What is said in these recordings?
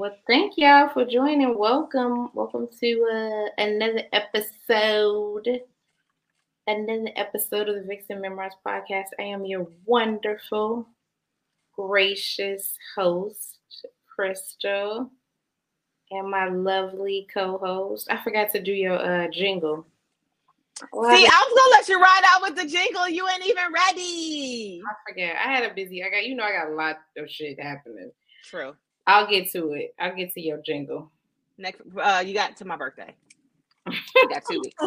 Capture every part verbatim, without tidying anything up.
Well, thank y'all for joining. Welcome. Welcome to uh, another episode. Another episode of the Vixen Memorize Podcast. I am your wonderful, gracious host, Crystal, and my lovely co-host. I forgot to do your uh, jingle. Well, See, I, I was gonna let you ride out with the jingle. You ain't even ready. I forget. I had a busy. I got you know. I got a lot of shit happening. True. I'll get to it. I'll get to your jingle. Next, uh, you got to my birthday. You got two weeks.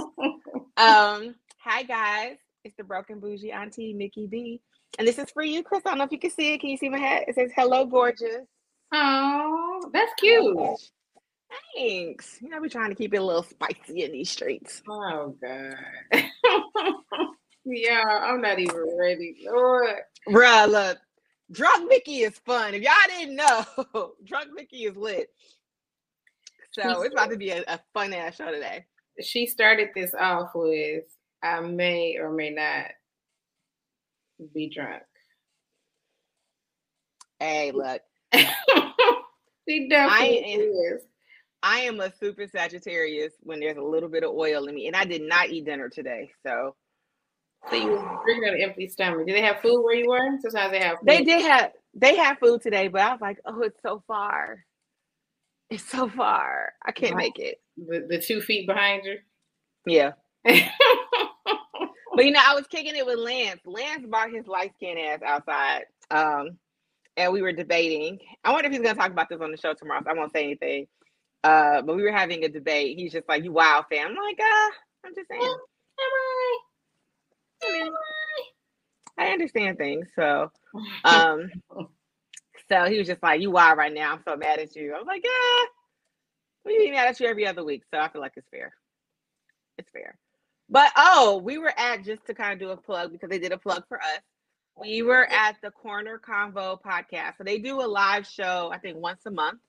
Um, hi guys, it's the broken bougie auntie Mickey B, and this is for you, Chris. I don't know if you can see it. Can you see my hat? It says "Hello, gorgeous." Oh, that's cute. Oh, thanks. You know, we're trying to keep it a little spicy in these streets. Oh God. Yeah, I'm not even ready, Lord. Bruh, look, drunk Mickey is fun. If y'all didn't know, drunk Mickey is lit. So it's about to be a, a fun ass show today. She started this off with, I may or may not be drunk. Hey, look. She definitely I am, is. I am a super Sagittarius when there's a little bit of oil in me. And I did not eat dinner today. So, so you were drinking on an empty stomach. Did they have food where you were? Sometimes they have food. They did have, they had food today, but I was like, oh, it's so far. It's so far. I can't make it. The, the two feet behind you? Yeah. But, you know, I was kicking it with Lance. Lance brought his light-skinned ass outside, um, and we were debating. I wonder if he's going to talk about this on the show tomorrow, so I won't say anything. Uh, but we were having a debate. He's just like, you wild fan. I'm like, uh, I'm just saying. Am I? Am I? I understand things, so... Um, So he was just like, you wild right now. I'm so mad at you. I was like, yeah, we be mad at you every other week. So I feel like it's fair. It's fair. But, oh, we were at, just to kind of do a plug, because they did a plug for us. We were at the Corner Convo podcast. So they do a live show, I think, once a month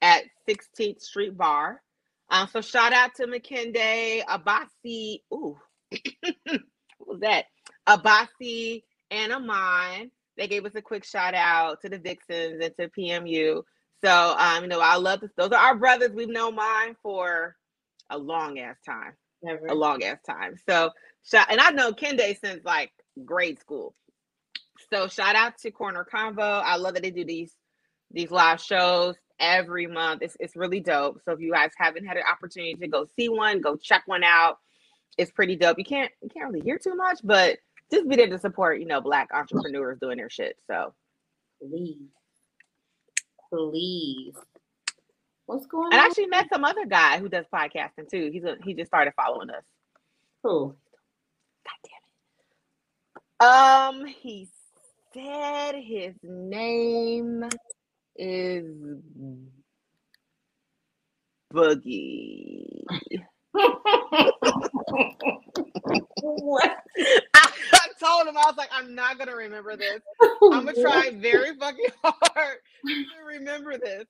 at sixteenth Street Bar. Um, so shout out to Makinde, Abasi. Ooh, what was that? Abasi and Amon. They gave us a quick shout out to the Vixens and to P M U. So, um, you know, I love this. Those are our brothers. We've known mine for a long ass time. Never. A long ass time. So, shout, and I've known Kende since like grade school. So, shout out to Corner Convo. I love that they do these these live shows every month. It's it's really dope. So, if you guys haven't had an opportunity to go see one, go check one out. It's pretty dope. You can't you can't really hear too much, but just be there to support, you know, Black entrepreneurs doing their shit. So, please, please, what's going on? And I actually met some other guy who does podcasting too. He's a, he just started following us. Who? God damn it. Um, he said his name is Boogie. What? I told him, I was like, I'm not gonna remember this. I'm gonna try very fucking hard to remember this.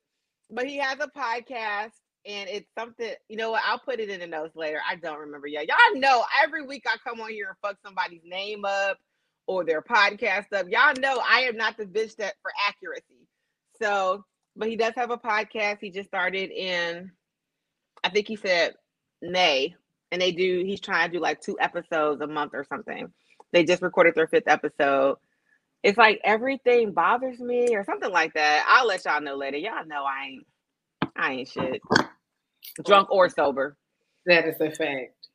But he has a podcast, and it's something, you know what? I'll put it in the notes later. I don't remember yet. Y'all know every week I come on here and fuck somebody's name up or their podcast up. Y'all know I am not the bitch that for accuracy. So, but he does have a podcast. He just started in, I think he said May. And they do, he's trying to do like two episodes a month or something. They just recorded their fifth episode. It's like everything bothers me or something like that. I'll let y'all know later. Y'all know I ain't, I ain't shit. Drunk or sober. That is a fact.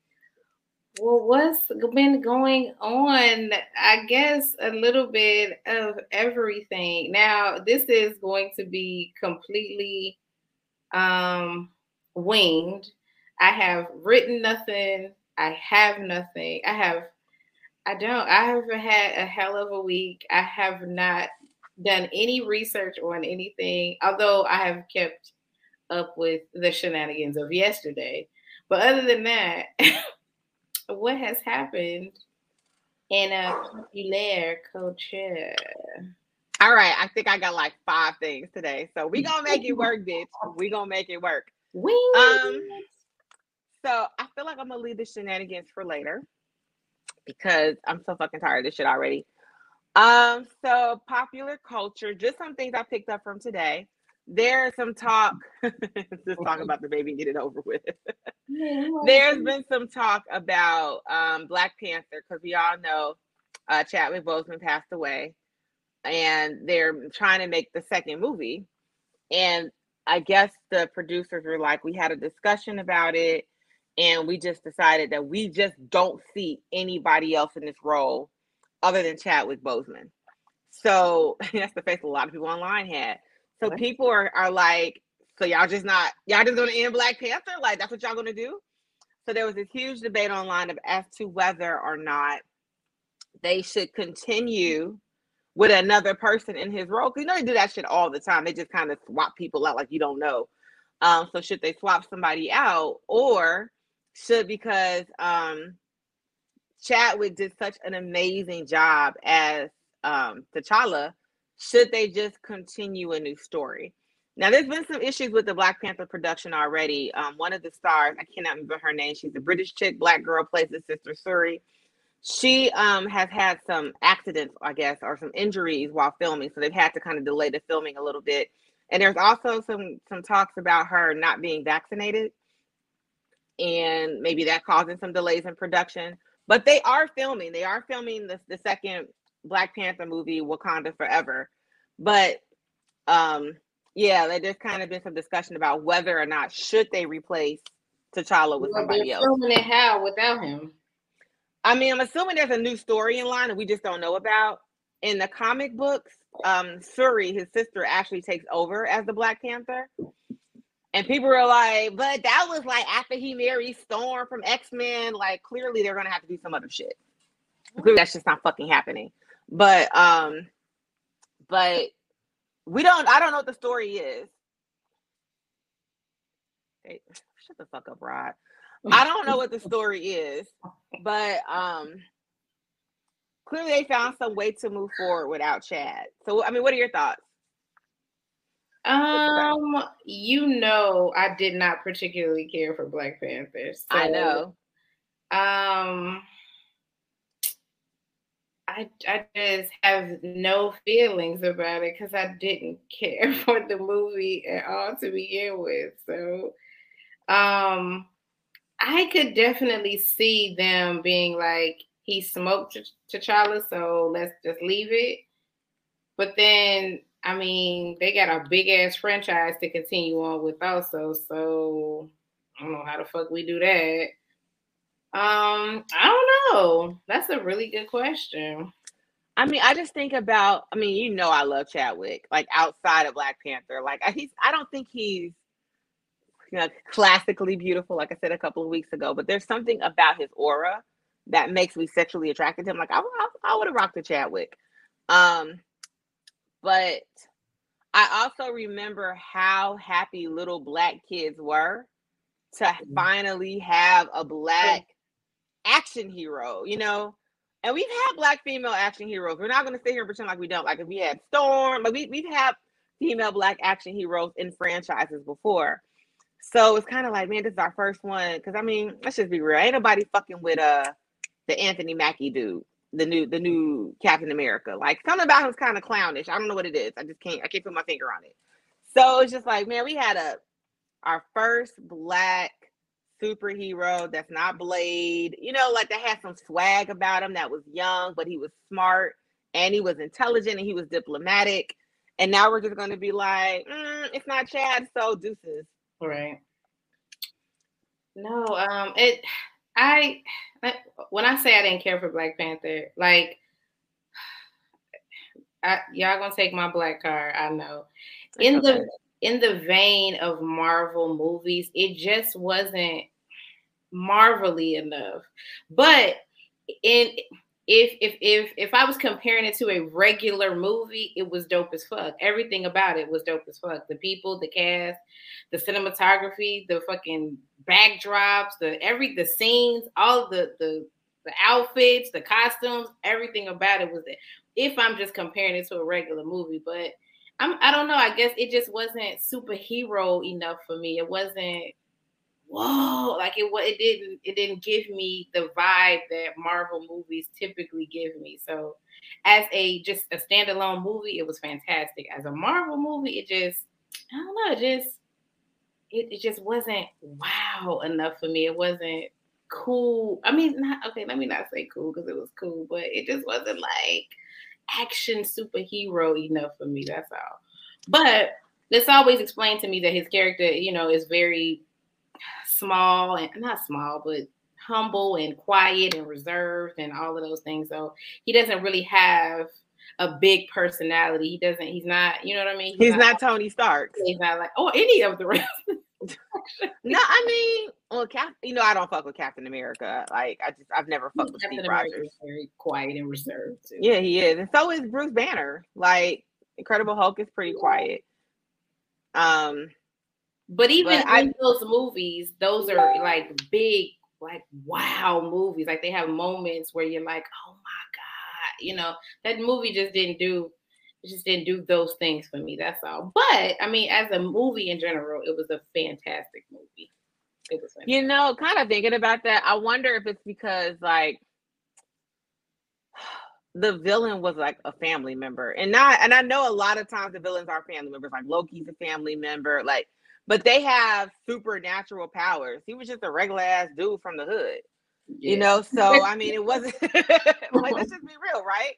Well, what's been going on? I guess a little bit of everything. Now, this is going to be completely um, winged. I have written nothing. I have nothing. I have, I don't, I haven't had a hell of a week. I have not done any research on anything, although I have kept up with the shenanigans of yesterday. But other than that, what has happened in a popular culture? All right. I think I got like five things today. So we gonna make it work, bitch. We gonna make it work. We um. So I feel like I'm going to leave the shenanigans for later because I'm so fucking tired of this shit already. Um, so popular culture, just some things I picked up from today. there's some talk. Just talk about the baby and get it over with. There's been some talk about um, Black Panther, because we all know uh, Chadwick Boseman passed away, and they're trying to make the second movie. And I guess the producers were like, we had a discussion about it, and we just decided that we just don't see anybody else in this role other than Chadwick Boseman. So that's the face a lot of people online had. So what? People are, are like, so y'all just not, y'all just gonna end Black Panther? Like, that's what y'all gonna do? So there was a huge debate online of as to whether or not they should continue with another person in his role. Cause you know, they do that shit all the time. They just kind of swap people out like you don't know. Um, so should they swap somebody out, or should, because um, Chadwick did such an amazing job as um, T'Challa, should they just continue a new story? Now, there's been some issues with the Black Panther production already. Um, one of the stars, I cannot remember her name. She's a British chick, black girl, plays the sister Suri. She um, has had some accidents, I guess, or some injuries while filming. So they've had to kind of delay the filming a little bit. And there's also some, some talks about her not being vaccinated, and maybe that causing some delays in production. But they are filming. They are filming the, the second Black Panther movie, Wakanda Forever. But um, yeah, there's kind of been some discussion about whether or not should they replace T'Challa with well, somebody else. Filming it how without him? I mean, I'm assuming there's a new story in line that we just don't know about. In the comic books, um, Suri, his sister, actually takes over as the Black Panther. And people are like, but that was like after he married Storm from X-Men. Like, clearly they're going to have to do some other shit. Clearly that's just not fucking happening. But um, but we don't, I don't know what the story is. Hey, shut the fuck up, Rod. I don't know what the story is, but um, clearly they found some way to move forward without Chad. So, I mean, what are your thoughts? Um, you know, I did not particularly care for Black Panther. So, I know. Um, I I just have no feelings about it because I didn't care for the movie at all to begin with. So, um, I could definitely see them being like, he smoked T'Challa, so let's just leave it. But then, I mean, they got a big ass franchise to continue on with also, so I don't know how the fuck we do that. Um, I don't know. That's a really good question. I mean, I just think about, I mean, you know I love Chadwick, like outside of Black Panther. Like he's, I don't think he's, you know, classically beautiful, like I said a couple of weeks ago, but there's something about his aura that makes me sexually attracted to him. Like I, I, I would have rocked a Chadwick. Um, But I also remember how happy little Black kids were to finally have a Black action hero, you know? And we've had Black female action heroes. We're not going to sit here and pretend like we don't. Like if we had Storm, like we, we've had female Black action heroes in franchises before. So it's kind of like, man, this is our first one. Because, I mean, let's just be real. Ain't nobody fucking with uh the Anthony Mackie dude. The new, the new Captain America, like something about him is kind of clownish. I don't know what it is. I just can't. I can't put my finger on it. So it's just like, man, we had a our first Black superhero that's not Blade. You know, like that had some swag about him. That was young, but he was smart and he was intelligent and he was diplomatic. And now we're just going to be like, mm, it's not Chad, so deuces. Right. No, um, it. I. When I say I didn't care for Black Panther, like, I, y'all gonna take my black card, I know. In I know the that. in the vein of Marvel movies, it just wasn't marvelly enough. But in if if if if I was comparing it to a regular movie, it was dope as fuck. Everything about it was dope as fuck. The people, the cast, the cinematography, the fucking backdrops, the every the scenes, all the the the outfits, the costumes, everything about it was it. If I'm just comparing it to a regular movie, but I'm I don't know. I guess it just wasn't superhero enough for me. It wasn't whoa, like it was. It didn't it didn't give me the vibe that Marvel movies typically give me. So as a just a standalone movie, it was fantastic. As a Marvel movie, it just I don't know, just it, it just wasn't wow enough for me. It wasn't cool. I mean, not okay, let me not say cool because it was cool, but it just wasn't like action superhero enough for me. That's all. But it's always explained to me that his character, you know, is very small and not small, but humble and quiet and reserved and all of those things. So he doesn't really have a big personality. He doesn't, he's not, you know what I mean? He's, he's not, not Tony Stark. He's not like, oh, any of the rest. No, I mean, well, Cap, you know, I don't fuck with Captain America. Like, I just, I've never fucked with Captain Steve America Rogers. Is very quiet and reserved too. Yeah, he is. And so is Bruce Banner. Like, Incredible Hulk is pretty quiet. Um, But even but in I, those movies, those are like big, like wow movies. Like they have moments where you're like, oh my God, you know, that movie just didn't do, it just didn't do those things for me. That's all. But I mean, as a movie in general, it was a fantastic movie. It was fantastic. You know, kind of thinking about that, I wonder if it's because like the villain was like a family member, and not, and I know a lot of times the villains are family members, like Loki's a family member, like, but they have supernatural powers. He was just a regular ass dude from the hood, yeah. You know? So, I mean, it wasn't, like, let's just be real, right?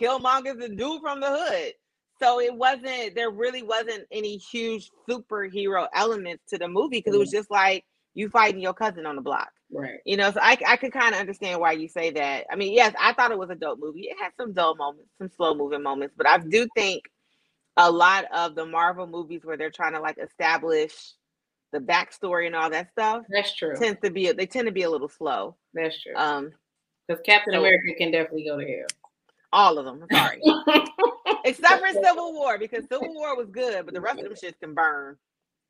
Killmonger's a dude from the hood. So it wasn't, there really wasn't any huge superhero elements to the movie because mm-hmm. It was just like you fighting your cousin on the block. Right. You know, so I, I could kind of understand why you say that. I mean, yes, I thought it was a dope movie. It had some dull moments, some slow moving moments, but I do think a lot of the Marvel movies where they're trying to like establish the backstory and all that stuff. That's true. Tends to be they tend to be a little slow. That's true. Um, because Captain so, America can definitely go to hell. All of them. I'm sorry, except for Civil War because Civil War was good, but the rest of them shits can burn.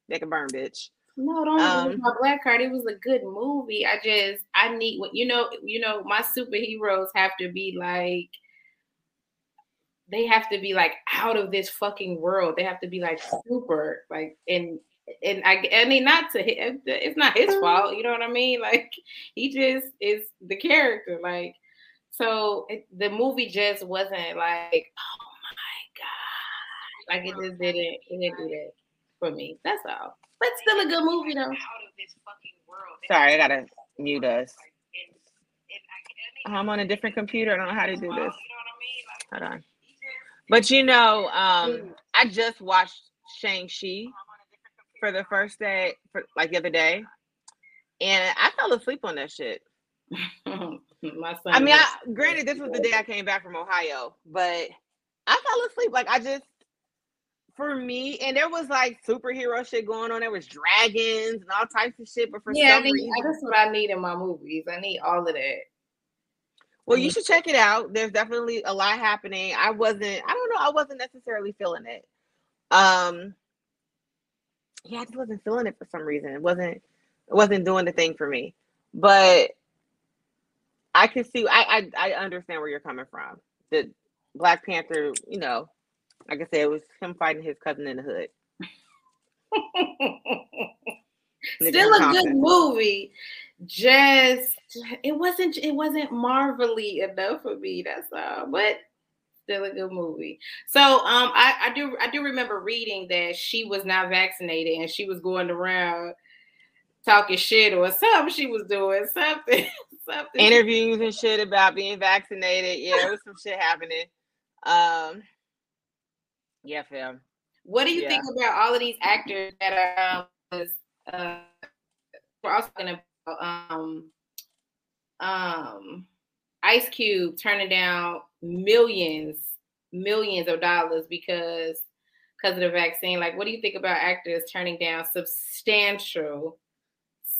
They can burn, bitch. No, don't um, use my black card. It was a good movie. I just I need you know you know my superheroes have to be like. They have to be like out of this fucking world. They have to be like super, like, and and I, I mean, not to him, it's not his fault. You know what I mean? Like, he just is the character. Like, so it, the movie just wasn't like, oh my God, like it just didn't, it didn't do that for me. That's all. But still a good movie though. Out of this fucking world. Sorry, I gotta mute us. I'm on a different computer. I don't know how to do this. Hold on. But, you know, um, I just watched Shang-Chi for the first day, for, like the other day, and I fell asleep on that shit. My son I mean, I, granted, this was the day I came back from Ohio, but I fell asleep. Like, I just, for me, and there was, like, superhero shit going on. There was dragons and all types of shit, but for yeah, some I need, reason. Yeah, that's what I need in my movies. I need all of that. Well, you should check it out. There's definitely a lot happening. I wasn't, I don't know, I wasn't necessarily feeling it. Um, yeah, I just wasn't feeling it for some reason. It wasn't, it wasn't doing the thing for me. But I can see, I, I, I understand where you're coming from. The Black Panther, you know, like I said, it was him fighting his cousin in the hood. Still a good movie. Just it wasn't it wasn't marvelly enough for me. That's all, but still a good movie. So um, I, I do I do remember reading that she was not vaccinated and she was going around talking shit or something. She was doing something, something interviews and shit about being vaccinated. Yeah, there was some shit happening. Um, yeah, fam. What do you yeah. think about all of these actors that are uh, we're also gonna. Um, um, Ice Cube turning down millions, millions of dollars because because of the vaccine. Like, what do you think about actors turning down substantial,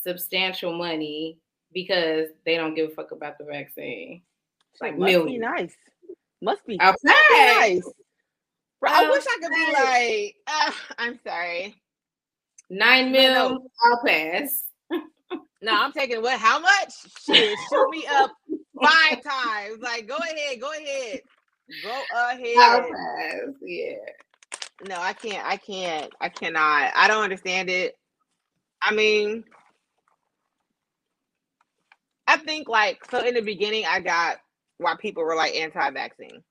substantial money because they don't give a fuck about the vaccine? Like, must millions. Be nice. Must be outside. Nice. Bro, I wish I could be like, uh, I'm sorry, nine mil. No. I'll pass. No, I'm taking what? How much? Shit, shoot me up five times. Like, go ahead, go ahead, go ahead. Yeah. No, I can't. I can't. I cannot. I don't understand it. I mean, I think like so. In the beginning, I got why people were like anti-vaccine,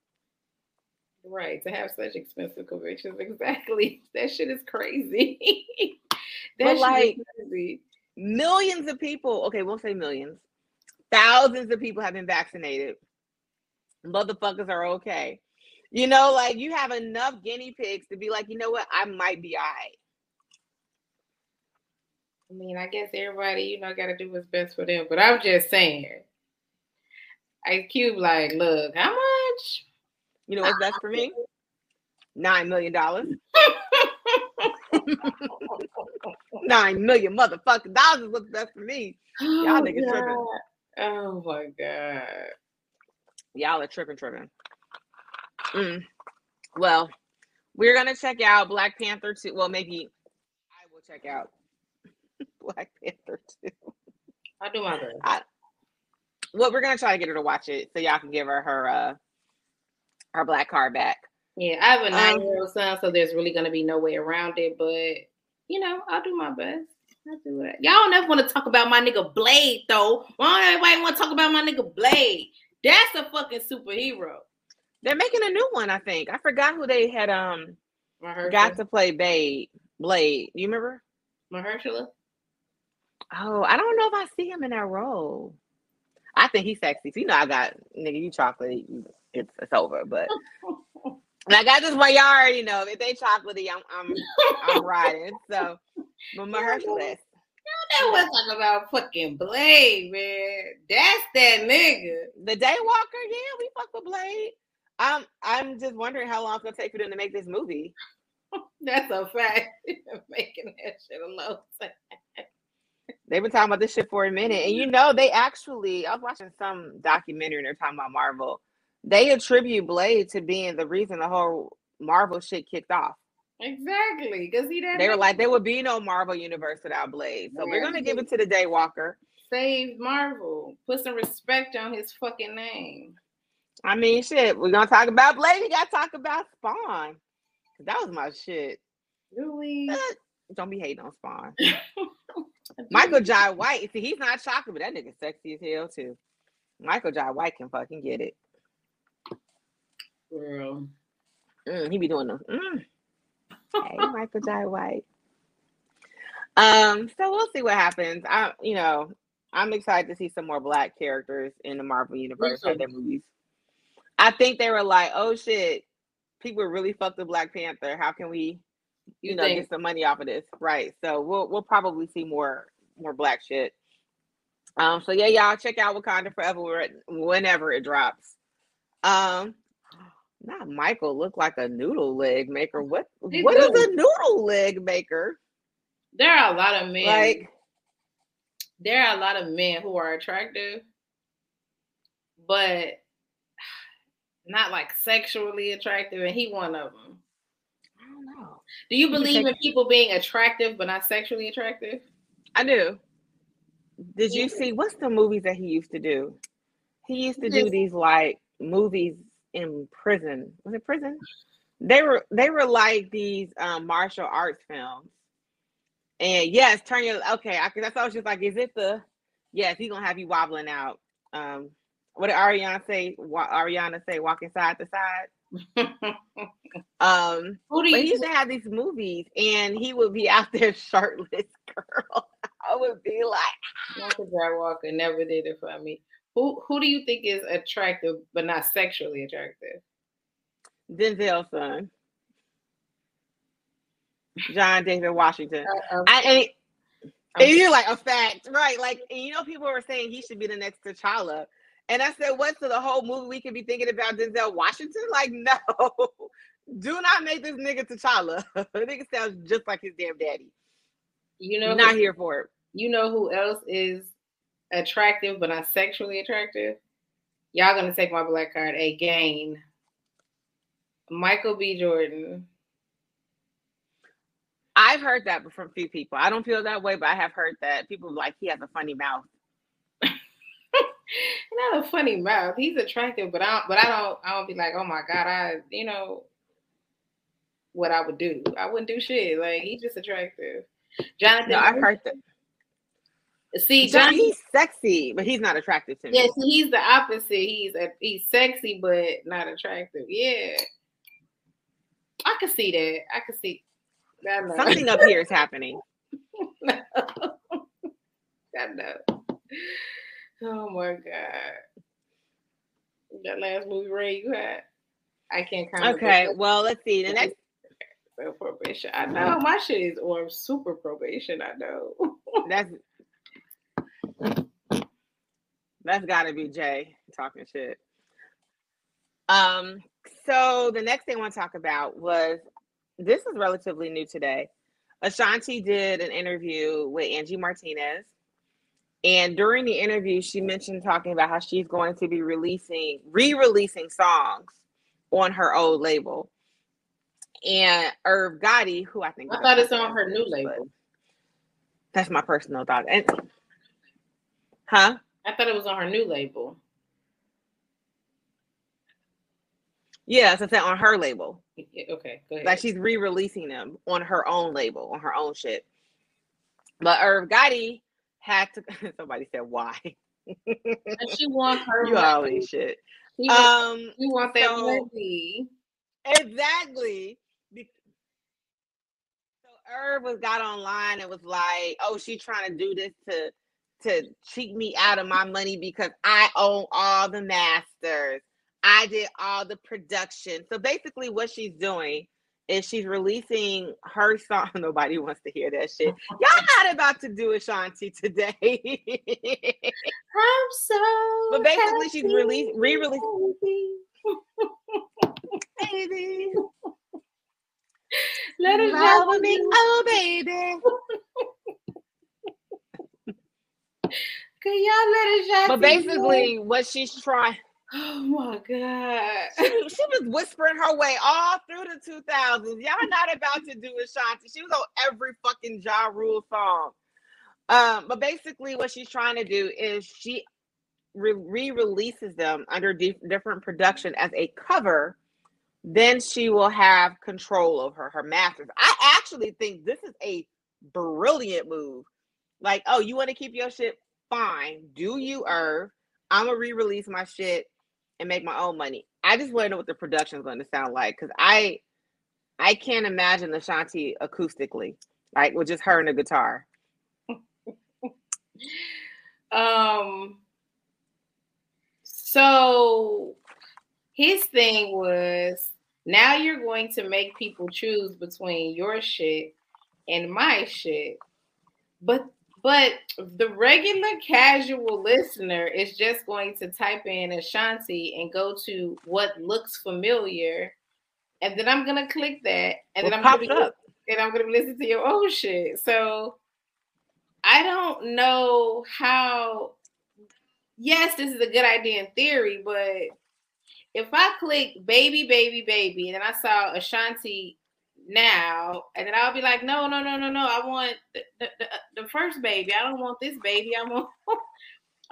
Right. To have such expensive convictions. Exactly. That shit is crazy. that but shit like, is crazy. Millions of people, okay, we'll say millions. Thousands of people have been vaccinated. Motherfuckers are okay. You know, like, you have enough guinea pigs to be like, you know what? I might be all right. I mean, I guess everybody, you know, got to do what's best for them. But I'm just saying, I cube like, look, how much? You know what's best for me? Nine million dollars. Nine million motherfucking dollars is what's best for me. Y'all oh, niggas God. tripping. Oh, my God. Y'all are tripping, tripping. Mm. Well, we're going to check out Black Panther two. Well, maybe I will check out Black Panther two. I'll do my best. I, well, we're going to try to get her to watch it so y'all can give her her, uh, her black card back. Yeah, I have a nine-year-old um, son, so there's really going to be no way around it. But, you know, I'll do my best. I'll do it. Y'all don't ever want to talk about my nigga Blade, though. Why don't everybody want to talk about my nigga Blade? That's a fucking superhero. They're making a new one, I think. I forgot who they had um got to play Blade. Blade. You remember? Mahershala. Oh, I don't know if I see him in that role. I think he's sexy. So you know I got, nigga, you chocolate, it's it's over. But like, I got this one, y'all already know. If they chocolatey, I'm I'm I'm riding. So but Mahershala. You know that was talking about fucking Blade, man. That's that nigga. The Daywalker, yeah, we fuck with Blade. I'm I'm just wondering how long it's gonna take for them to make this movie. That's a fact. Making that shit alone. They've been talking about this shit for a minute, and you know they actually. I was watching some documentary, and they're talking about Marvel. They attribute Blade to being the reason the whole Marvel shit kicked off. Exactly, because he didn't. They were like, there would be no Marvel universe without Blade. So yeah, we're gonna give it to the Daywalker. Save Marvel. Put some respect on his fucking name. I mean, shit, we're going to talk about Blade. We got to talk about Spawn. That was my shit. Really? Don't be hating on Spawn. Michael Jai White. See, he's not chocolate, but that nigga sexy as hell, too. Michael Jai White can fucking get it. Girl. Mm, he be doing them. Mm. Hey, Michael Jai White. Um, so we'll see what happens. I, you know, I'm excited to see some more black characters in the Marvel Universe and their movies. I think they were like, oh shit, people really fucked with Black Panther. How can we, you, you know, think? get some money off of this? Right. So we'll we'll probably see more more black shit. Um, so yeah, y'all check out Wakanda Forever whenever it drops. Um not Michael look like a noodle leg maker. What they what do. is a noodle leg maker? There are a lot of men like there are a lot of men who are attractive, but not like sexually attractive, and he one of them. I don't know. Do you believe in people being attractive but not sexually attractive? I do. Did yeah. you see what's the movies that he used to do? He used to do these like movies in prison. Was it prison? They were they were like these um, martial arts films. And yes, turn your okay. I that's I was just like, is it the yes? He's gonna have you wobbling out. Um, What did Ariana say? Ariana say, walking side to side. um, Who do you but he used to have these movies, and he would be out there shirtless, girl. I would be like, Michael Jai Walker never did it for me. Who Who do you think is attractive but not sexually attractive? Denzel's son, John David Washington. Uh, um, I ain't. And you're like a fact, right? Like, and you know, people were saying he should be the next T'Challa. And I said, what, so the whole movie we could be thinking about Denzel Washington? Like, no. Do not make this nigga T'Challa. The nigga sounds just like his damn daddy. You know, not who, here for it. You know who else is attractive but not sexually attractive? Y'all gonna take my black card again. Michael B. Jordan. I've heard that from a few people. I don't feel that way, but I have heard that. People like, he has a funny mouth. Not a funny mouth. He's attractive, but I don't, but I don't. I don't be like, oh my god, I you know what I would do. I wouldn't do shit. Like, he's just attractive. Jonathan, no, I heard that. See, John, he's sexy, but he's not attractive to me. Yes, yeah, he's the opposite. He's a, he's sexy, but not attractive. Yeah, I could see that. I could see I know. Something up here is happening. No. I know. Oh my God. That last movie, Ray, you had. I can't comment. Okay, well, let's see. The next probation. I know my shit is or super probation. I know. That's that's gotta be Jay talking shit. Um, so the next thing I want to talk about was this is relatively new today. Ashanti did an interview with Angie Martinez. And during the interview, she mentioned talking about how she's going to be releasing, re-releasing songs on her old label. And Irv Gotti, who I think I thought it's on her new label. That's my personal thought. And, huh? I thought it was on her new label. Yeah, so it's on her label. Okay, go ahead. Like she's re-releasing them on her own label, on her own shit. But Irv Gotti had to. Somebody said why? And she wants her. You always shit. You um, want, you want that so, movie? Exactly. So Irv was got online and was like, "Oh, she's trying to do this to to cheat me out of my money because I own all the masters. I did all the production." So basically, what she's doing is she's releasing her song. Nobody wants to hear that shit. Y'all not about to do Ashanti today. I'm so But basically, happy, she's released, re-releasing. Baby. Let it love me. Oh, baby. Can y'all let it shine? But basically, you? What she's trying... Oh my God. She, she was whispering her way all through the two thousands. Y'all not about to do Ashanti. She was on every fucking Ja Rule song. Um, but basically what she's trying to do is she re-releases them under de- different production as a cover. Then she will have control over her masters. I actually think this is a brilliant move. Like, oh, you want to keep your shit? Fine. Do you, Irv? I'm going to re-release my shit and make my own money. I just want to know what the production's going to sound like because I I can't imagine Ashanti acoustically, like with just her and a guitar. um. So his thing was, now you're going to make people choose between your shit and my shit, but But the regular casual listener is just going to type in Ashanti and go to what looks familiar. And then I'm going to click that. And well, then I'm going to and I'm going to listen to your old shit. So I don't know how. Yes, this is a good idea in theory. But if I click baby, baby, baby, and then I saw Ashanti now, and then I'll be like, no, no, no, no, no. I want the, the, the first baby. I don't want this baby. I want,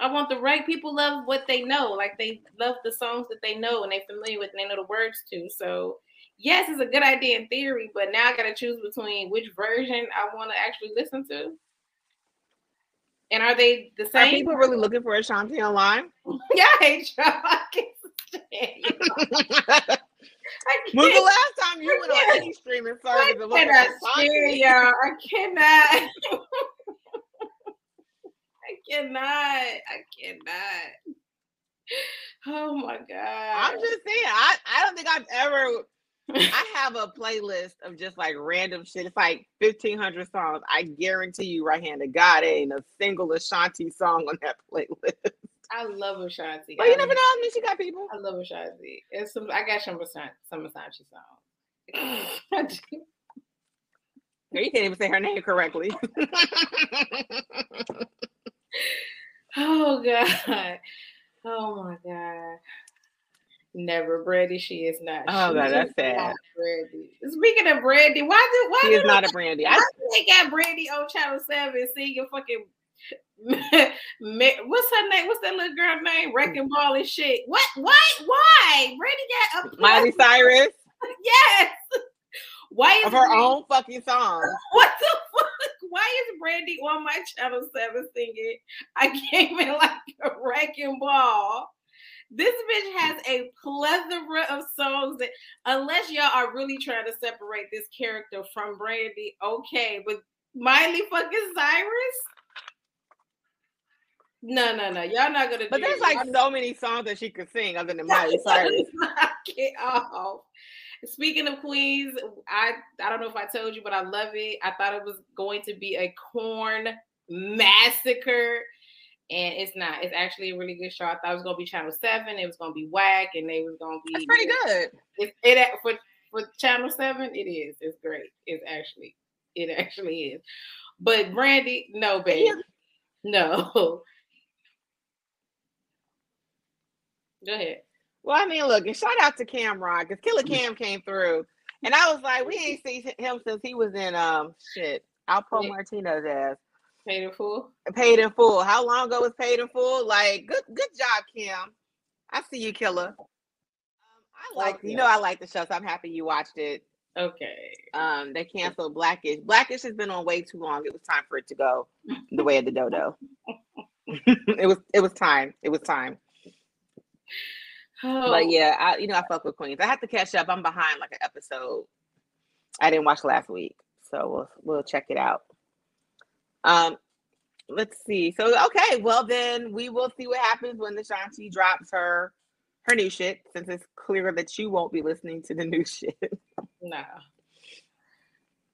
I want the right people love what they know. Like they love the songs that they know and they're familiar with and they know the words to. So yes, it's a good idea in theory, but now I got to choose between which version I want to actually listen to. And are they the same? Are people really looking for Ashanti online? Yeah, I hate y'all. I can't When the last time you went on any streaming service, I cannot scare y'all. I cannot. I cannot. I cannot. Oh my God. I'm just saying. I, I don't think I've ever. I have a playlist of just like random shit. It's like fifteen hundred songs. I guarantee you, right hand to God, ain't a single Ashanti song on that playlist. I love Ashanti. Well, you I never know. I mean, she got people. I love Ashanti. And some, I got some Ashanti, some Ashanti songs. Girl, you can't even say her name correctly. Oh God! Oh my God! Never Brandy. She is not. Oh God, that's sad. Brandy. Speaking of Brandy, why do why she is not a Brandy? I they got Brandy on Channel seven singing fucking. What's her name? What's that little girl name? Wrecking Ball and shit. What? What? Why? Brandy got a Miley Cyrus. Yes. Why is of her Brandy... own fucking song? What the fuck? Why is Brandy on my Channel seven singing? I came in like a wrecking ball. This bitch has a plethora of songs that, unless y'all are really trying to separate this character from Brandy, okay, but Miley fucking Cyrus? No, no, no. Y'all not gonna do But there's it. like so many songs that she could sing other than Miley Cyrus. Get off. Speaking of Queens, I, I don't know if I told you, but I love it. I thought it was going to be a corn massacre, and it's not. It's actually a really good show. I thought it was going to be Channel seven. It was going to be whack, and they was going to be... It's pretty good. It, it for, for Channel seven, it is. It's great. It's actually... It actually is. But Brandy, no, babe. No. Go ahead. Well, I mean, look, and shout out to Cam'ron, because Killer Cam came through. And I was like, we ain't seen him since he was in, um, shit, Alpo Martinez ass. Paid in Full? Paid in Full. How long ago was Paid in Full? Like, good good job, Cam. I see you, Killer. Um, I like, okay. You know I like the show, so I'm happy you watched it. Okay. Um, they canceled Blackish. Blackish has been on way too long. It was time for it to go the way of the dodo. it was it was time. It was time. Oh. But yeah, I, you know, I fuck with Queens. I have to catch up. I'm behind like an episode I didn't watch last week, so we'll we'll check it out. Um, let's see. So okay, well then we will see what happens when the Shanti drops her her new shit. Since it's clear that you won't be listening to the new shit. No,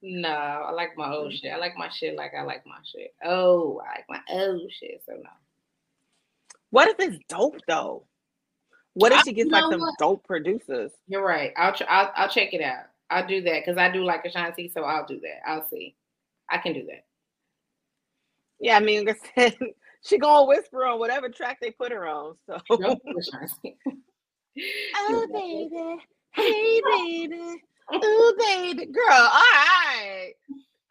no. I like my old shit. I like my shit like I like my shit. Oh, I like my old shit. So no. What if it's dope though? What if she gets like some what? dope producers? You're right. I'll, tr- I'll I'll check it out. I'll do that because I do like Ashanti, so I'll do that. I'll see. I can do that. Yeah, I mean, like I said, she gonna whisper on whatever track they put her on. So. Oh baby, hey baby. Ooh, baby, girl, all right.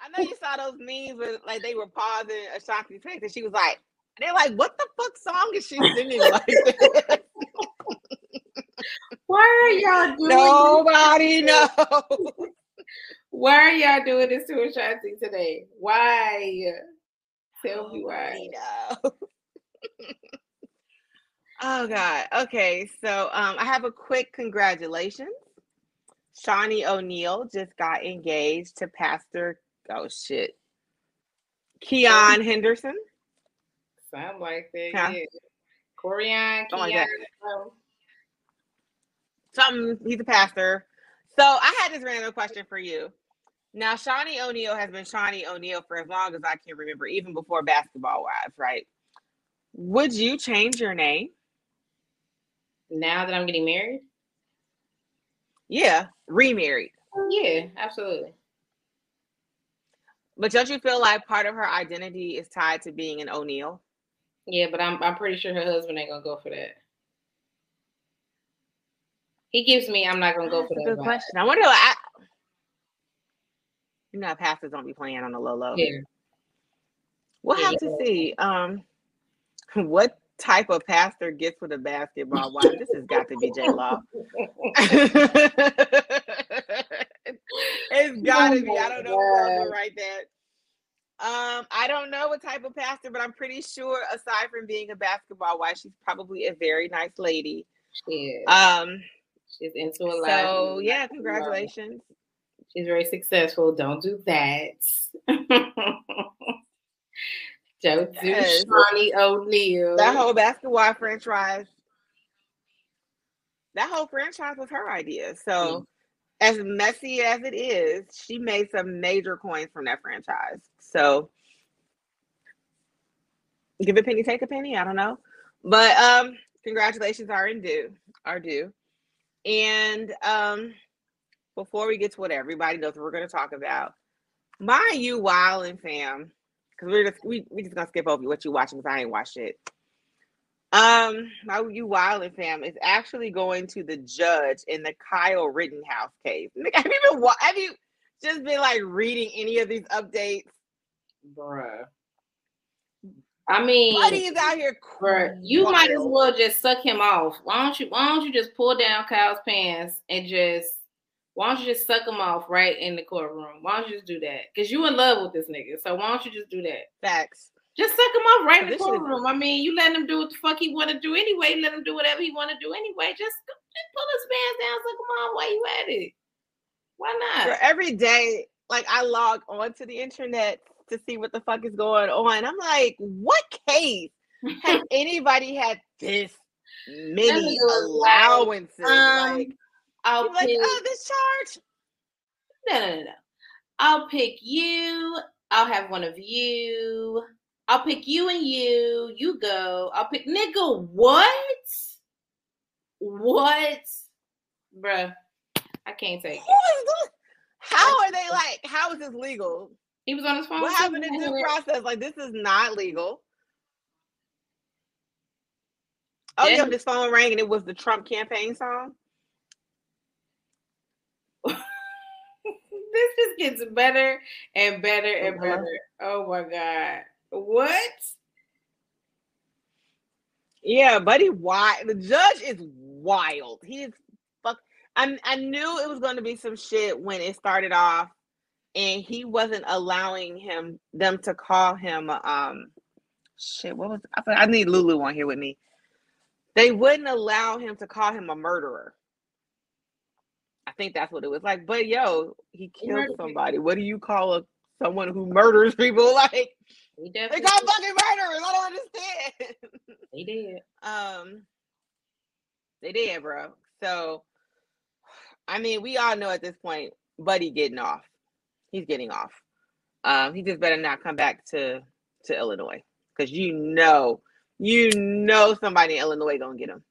I know you saw those memes where like they were pausing Ashanti's text, and she was like, "They're like, what the fuck song is she singing like this? Why are y'all doing? Nobody knows. Why are y'all doing this to Ashanti today? Why? Tell me why. Oh God. Okay, so um, I have a quick congratulations. Shaunie O'Neal just got engaged to Pastor, oh shit, Keon Henderson. Sound like that, huh? Yeah. Corian, Keon. Like oh. Something, he's a pastor. So I had this random question for you. Now, Shaunie O'Neal has been Shaunie O'Neal for as long as I can remember, even before Basketball Wives, right? Would you change your name? Now that I'm getting married? Yeah, remarried. Yeah, absolutely. But don't you feel like part of her identity is tied to being an O'Neal? Yeah, but I'm I'm pretty sure her husband ain't gonna go for that. He gives me I'm not gonna go That's for that. Good vibe. Question. I wonder. I, you know, pastors don't be playing on the low low. Yeah. We'll yeah. have to see. Um, what type of pastor gets with a basketball wife? This has got to be J Law. It's gotta be. I don't know if I'm right that. Um, I don't know what type of pastor, but I'm pretty sure aside from being a basketball wife, she's probably a very nice lady. She is. Um, she's into a lot. So yeah, congratulations. She's very successful. Don't do that. Don't do yes. Shaunie O'Neal. That whole basketball franchise, that whole franchise was her idea. So mm-hmm. as messy as it is, she made some major coins from that franchise. So give a penny, take a penny. I don't know. But um, congratulations are in due, are due. And um, before we get to what everybody knows what we're going to talk about, mind you, Wild and fam, because we're just we we just gonna skip over what you watching because I ain't watched it. Um, my you wildin' fam is actually going to the judge in the Kyle Rittenhouse case. Have you been have you just been like reading any of these updates, bruh? I mean, buddy's out here, bruh, you wild. Might as well just suck him off. Why don't you? Why don't you just pull down Kyle's pants and just? Why don't you just suck him off right in the courtroom? Why don't you just do that? Because you in love with this nigga. So why don't you just do that? Facts. Just suck him up right in the courtroom. I mean, you let him do what the fuck he want to do anyway. Let him do whatever he want to do anyway. Just, just pull his pants down, suck him up while you at it. Why not? Girl, every day, like, I log on to the internet to see what the fuck is going on. I'm like, what case has anybody had this many allowances? Um, like, I'll like, pick, oh, this charge? No, no, no, no. I'll pick you. I'll have one of you. I'll pick you and you. You go. I'll pick nigga. What? What? Bruh. I can't take it. How are they like, how is this legal? He was on his phone. What happened in due process? Like, this is not legal. Oh, yeah, this phone rang and it was the Trump campaign song. This just gets better and better and uh-huh. better. Oh my God. What? Yeah, buddy. Why? The judge is wild. He is fuck. I, I knew it was going to be some shit when it started off and he wasn't allowing him, them to call him, um, shit, what was, I, I need Lulu on here with me. They wouldn't allow him to call him a murderer. I think that's what it was like. But yo, he killed he somebody. People. What do you call a, someone who murders people? Like, he they call did. fucking murderers. I don't understand. They did. Um, they did, bro. So, I mean, we all know at this point, Buddy getting off. He's getting off. Um, he just better not come back to to Illinois, because you know, you know, somebody in Illinois gonna get him.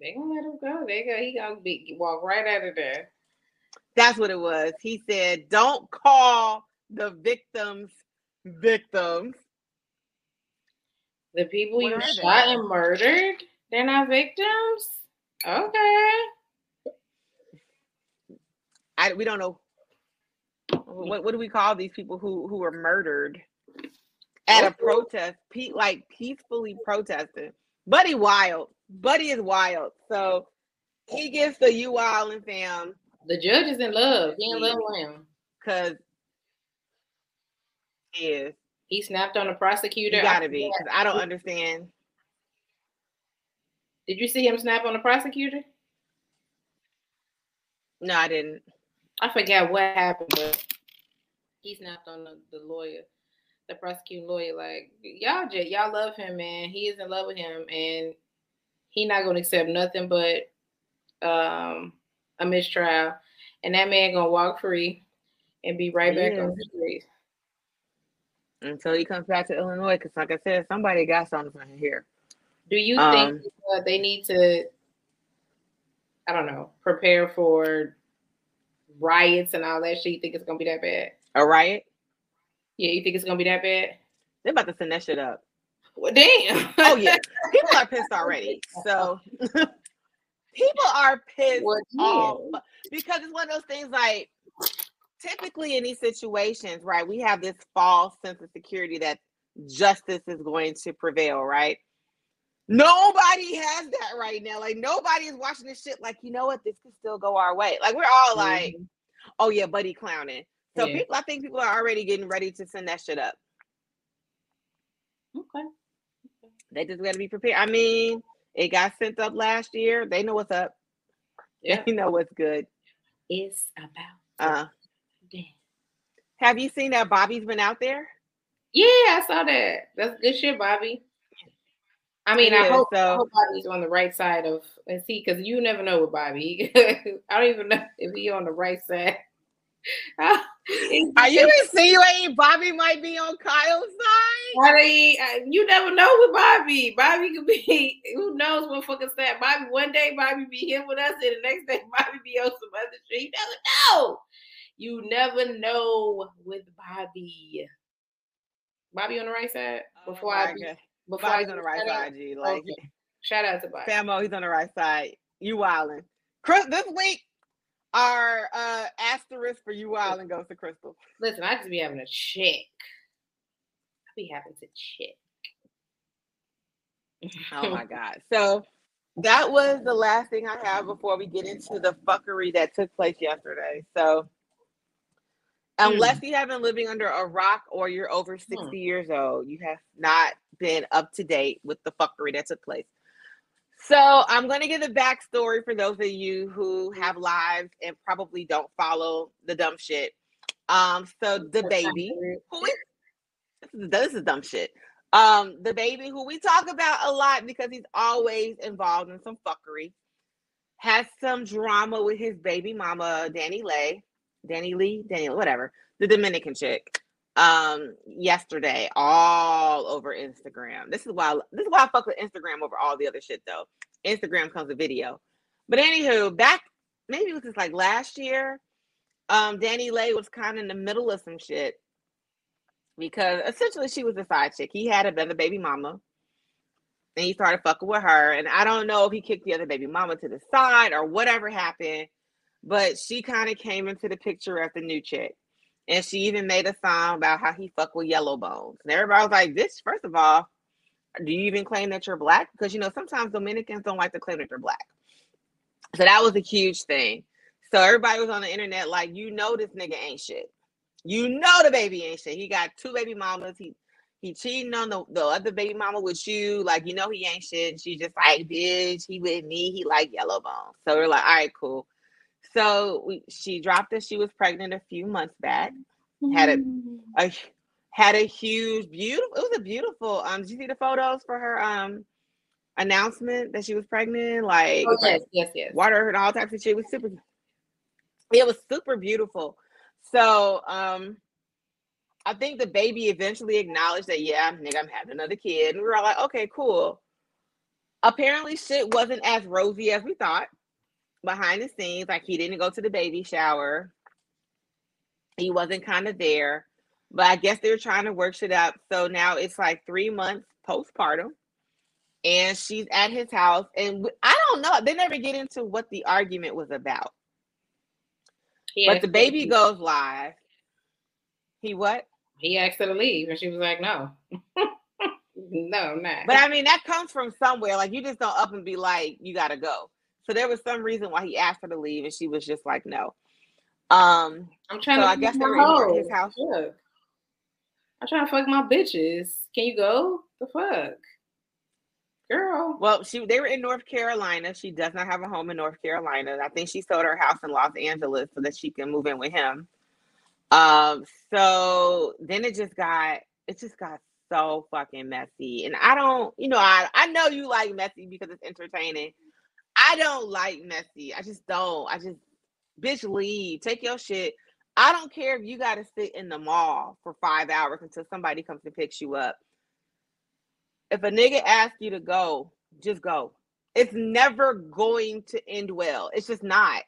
They gonna let him go. They go. He gonna be walk right out of there. That's what it was. He said, "Don't call the victims victims. The people you shot and murdered, they're not victims." Okay. I we don't know. What what do we call these people who who were murdered at a protest? Pe- like peacefully protested. Buddy wild. Buddy is wild. So he gets the you wild and fam. The judge is in love. He in love with him. Because yeah. He snapped on the prosecutor. You gotta be. Cause I don't understand. Did you see him snap on the prosecutor? No, I didn't. I forgot what happened, but he snapped on the, the lawyer. The prosecuting lawyer, like, y'all just, y'all love him, man. He is in love with him, and he not gonna accept nothing but um, a mistrial, and that man gonna walk free and be right back yeah. on the streets until he comes back to Illinois. Because, like I said, somebody got something here. Do you um, think uh, they need to? I don't know. Prepare for riots and all that shit. You think it's gonna be that bad? A riot? Yeah, you think it's gonna be that bad? They're about to send that shit up. Well, damn. Oh yeah, people are pissed already. So people are pissed well, yeah. off, because it's one of those things. Like, typically in these situations, right? We have this false sense of security that justice is going to prevail, right? Nobody has that right now. Like, nobody is watching this shit. Like, you know what? This could still go our way. Like, we're all mm-hmm. like, oh yeah, buddy clowning. So yeah. people, I think people are already getting ready to send that shit up. Okay. okay. They just got to be prepared. I mean, it got sent up last year. They know what's up. Yeah. They know what's good. It's about. Uh. Damn. Have you seen that Bobby's been out there? Yeah, I saw that. That's good shit, Bobby. I mean, yeah, I, hope, so. I hope Bobby's on the right side of, and see, because you never know with Bobby. I don't even know if he's on the right side. Are you insinuating Bobby might be on Kyle's side? I mean, you never know with Bobby. Bobby could be, who knows what fucking side. Bobby, one day Bobby be here with us, and the next day Bobby be on some other shit. You never know. You never know with Bobby. Bobby on the right side? Before oh, I be, before Bobby's I on the right side, G. Like, okay. Shout out to Bobby. Samo, he's on the right side. You wildin'. Chris, this week, our uh asterisk for you all and goes to Crystal. Listen, I just be having a check. I be having to check. Oh my God. So that was the last thing I have before we get into the fuckery that took place yesterday. So Unless mm. you have been living under a rock or you're over sixty mm. years old, you have not been up to date with the fuckery that took place. So I'm going to give the backstory for those of you who have lives and probably don't follow the dumb shit. Um, so DaBaby, who we, this is dumb shit. Um, DaBaby, who we talk about a lot because he's always involved in some fuckery, has some drama with his baby mama, Dani Leigh. Dani Leigh, Dani, whatever, the Dominican chick. Um, yesterday, all over Instagram. This is why this is why I fuck with Instagram over all the other shit though. Instagram comes with video, but anywho, back maybe it was just like last year. Um, Dani Leigh was kind of in the middle of some shit because essentially she was a side chick. He had another baby mama, and he started fucking with her. And I don't know if he kicked the other baby mama to the side or whatever happened. But she kind of came into the picture as the new chick. And she even made a song about how he fucked with yellow bones. And everybody was like, this, first of all, do you even claim that you're black? Because, you know, sometimes Dominicans don't like to claim that they're black. So that was a huge thing. So everybody was on the internet like, you know this nigga ain't shit. You know the baby ain't shit. He got two baby mamas. He he cheating on the, the other baby mama with you. Like, you know he ain't shit. And she's just like, bitch, he with me. He like yellow bones. So we're like, all right, cool. So we, she dropped that she was pregnant a few months back. Had a, a had a huge, beautiful. It was a beautiful. Um, did you see the photos for her um announcement that she was pregnant? Like, oh, yes, like yes, yes. Water and all types of shit. It was super. It was super beautiful. So um, I think the baby eventually acknowledged that. Yeah, nigga, I'm having another kid, and we were all like, okay, cool. Apparently, shit wasn't as rosy as we thought. Behind the scenes, like he didn't go to the baby shower. He wasn't kind of there, but I guess they were trying to work shit up. So now it's like three months postpartum and she's at his house. And I don't know. They never get into what the argument was about. He but the baby goes live. He what? He asked her to leave and she was like, no. No, not. But I mean, that comes from somewhere. Like you just don't up and be like, you got to go. So there was some reason why he asked her to leave, and she was just like, "No." Um, I'm trying so to. I guess they were in his house. Look, I'm trying to fuck my bitches. Can you go? The fuck, girl. Well, she they were in North Carolina. She does not have a home in North Carolina. I think she sold her house in Los Angeles so that she can move in with him. Um. So then it just got it just got so fucking messy, and I don't, you know, I I know you like messy because it's entertaining. I don't like messy. I just don't. I just, bitch, leave. Take your shit. I don't care if you got to sit in the mall for five hours until somebody comes and picks you up. If a nigga asks you to go, just go. It's never going to end well. It's just not.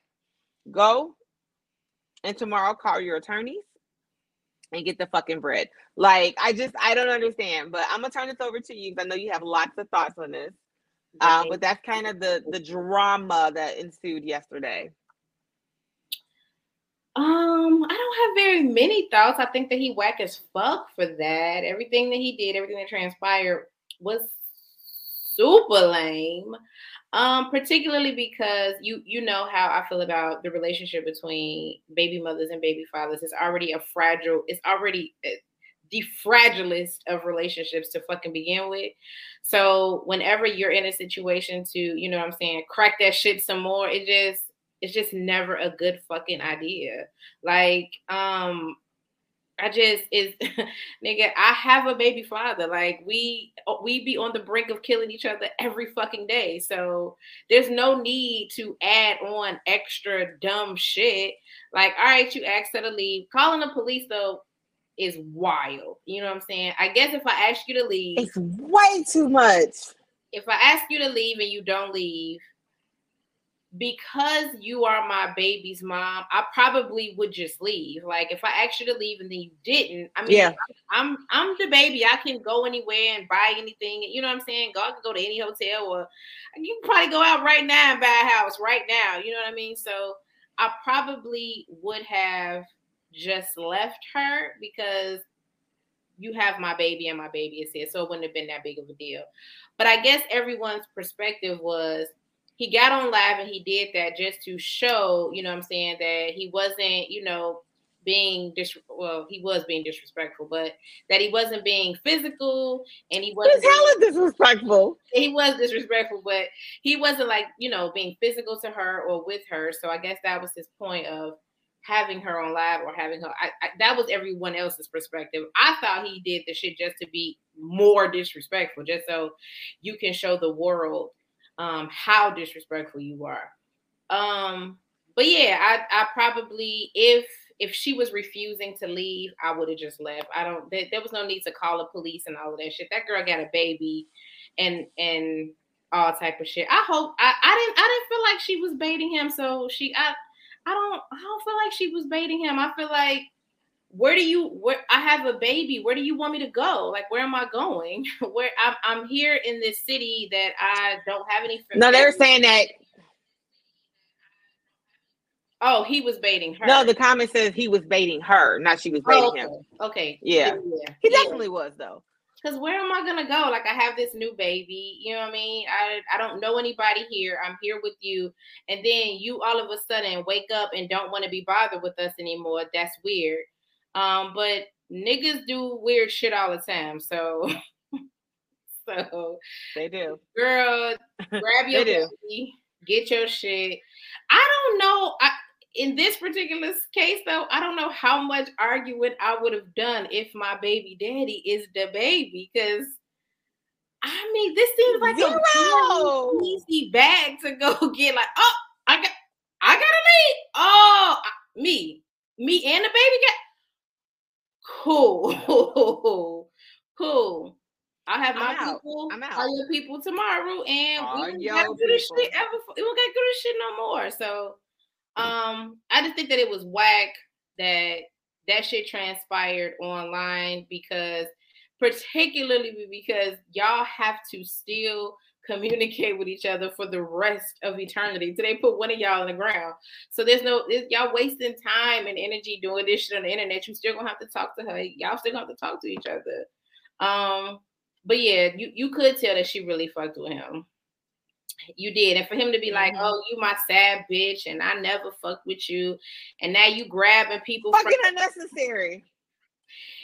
Go, and tomorrow call your attorneys and get the fucking bread. Like, I just, I don't understand. But I'm going to turn this over to you because I know you have lots of thoughts on this. Uh, but that's kind of the, the drama that ensued yesterday. Um, I don't have very many thoughts. I think that he whack as fuck for that. Everything that he did, everything that transpired was super lame. Um, particularly because you you know how I feel about the relationship between baby mothers and baby fathers. It's already a fragile, it's already... It, the fragilest of relationships to fucking begin with. So whenever you're in a situation to, you know what I'm saying, crack that shit some more, it just, it's just never a good fucking idea. Like, um, I just, is nigga, I have a baby father. Like we, we be on the brink of killing each other every fucking day. So there's no need to add on extra dumb shit. Like, all right, you asked her to leave. Calling the police though, is wild. You know what I'm saying? I guess if I ask you to leave, it's way too much. If I ask you to leave and you don't leave, because you are my baby's mom, I probably would just leave. Like if I asked you to leave and then you didn't, I mean, yeah. I'm I'm the baby. I can go anywhere and buy anything. You know what I'm saying? God can go to any hotel, or you can probably go out right now and buy a house right now. You know what I mean? So I probably would have just left her because you have my baby and my baby is here. So it wouldn't have been that big of a deal. But I guess everyone's perspective was he got on live and he did that just to show, you know what I'm saying, that he wasn't, you know, being dis- well, he was being disrespectful, but that he wasn't being physical and he wasn't hell is disrespectful. He was disrespectful, but he wasn't like, you know, being physical to her or with her. So I guess that was his point of having her on live or having her. I, I, that was everyone else's perspective. I thought he did the shit just to be more disrespectful, just so you can show the world um, how disrespectful you are. Um, but yeah, I, I probably, if, if she was refusing to leave, I would have just left. I don't, there, there was no need to call the police and all of that shit. That girl got a baby and, and all type of shit. I hope, I, I didn't, I didn't feel like she was baiting him. So she, I, I don't, I don't feel like she was baiting him. I feel like, where do you, where I have a baby, where do you want me to go? Like, where am I going? Where I'm, I'm here in this city that I don't have any. No, they're saying that. Oh, he was baiting her. No, the comment says he was baiting her, not she was baiting oh, okay. him. Okay. Yeah. yeah. He definitely yeah. was, though. Because where am I going to go? Like, I have this new baby. You know what I mean? I, I don't know anybody here. I'm here with you. And then you all of a sudden wake up and don't want to be bothered with us anymore. That's weird. Um, but niggas do weird shit all the time. So, so they do. Girl, grab your baby. Do. Get your shit. I don't know. I, In this particular case, though, I don't know how much arguing I would have done if my baby daddy is DaBaby, because I mean, this seems like Zero. a really easy bag to go get. Like, oh, I got, I gotta leave. Oh, I, me, me, and the baby got cool, cool. I'll have my I'm people, all your people tomorrow, and all we don't gotta do this shit ever. We don't gotta do this shit no more. So. Um, I just think that it was whack that that shit transpired online, because particularly because y'all have to still communicate with each other for the rest of eternity. So they put one of y'all in the ground. So there's no, y'all wasting time and energy doing this shit on the internet. You still gonna have to talk to her. Y'all still gonna have to talk to each other. Um, but yeah, you, you could tell that she really fucked with him. You did. And for him to be like, mm-hmm. oh, you my sad bitch, and I never fucked with you, and now you grabbing people. Fucking from- unnecessary.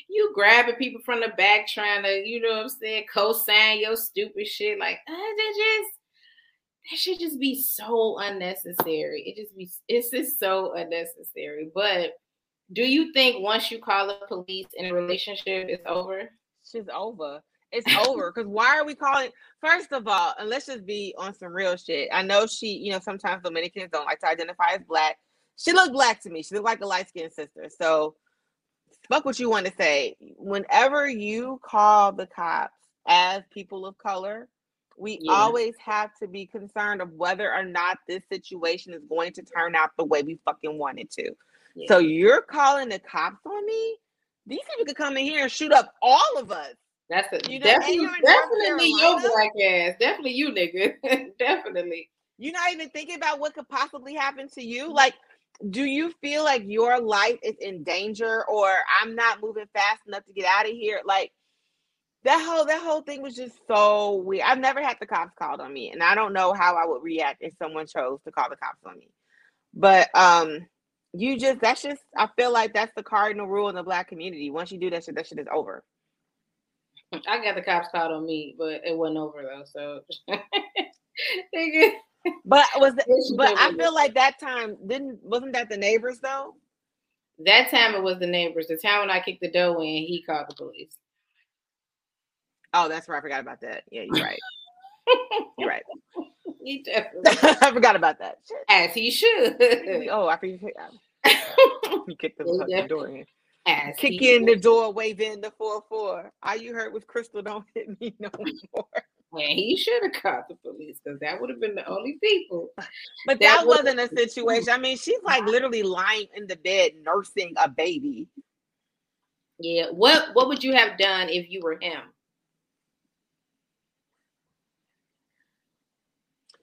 You grabbing people from the back trying to, you know what I'm saying, co-sign your stupid shit. Like, uh, that just, that should just be so unnecessary. It just be, it's just so unnecessary. But do you think once you call the police in a relationship, it's over? She's over. It's over, because why are we calling? First of all, and let's just be on some real shit. I know she, you know, sometimes Dominicans don't like to identify as black. She looked black to me. She looked like a light-skinned sister. So fuck what you want to say. Whenever you call the cops as people of color, we yeah. always have to be concerned of whether or not this situation is going to turn out the way we fucking want it to. Yeah. So you're calling the cops on me? These people could come in here and shoot up all of us. That's a, you know, definitely, definitely your black ass. Definitely you, nigga. Definitely. You're not even thinking about what could possibly happen to you. Like, do you feel like your life is in danger, or I'm not moving fast enough to get out of here? Like, that whole that whole thing was just so weird. I've never had the cops called on me, and I don't know how I would react if someone chose to call the cops on me. But um, you just that's just I feel like that's the cardinal rule in the black community. Once you do that shit, that shit is over. I got the cops called on me, but it wasn't over though. So, but was the, but I feel like that time didn't wasn't that the neighbors though? That time it was the neighbors. The time when I kicked the door in, he called the police. Oh, that's right. I forgot about that. Yeah, you're right. You're right. You definitely. I forgot about that. As he should. Oh, I forgot. You kicked the fucking door in. Ass Kick in the door, wave in the four four. All you heard was Crystal, don't hit me no more. Man, he should have called the police, because that would have been the only people. But that, that wasn't a situation. I mean, she's like literally lying in the bed nursing a baby. Yeah. What what would you have done if you were him?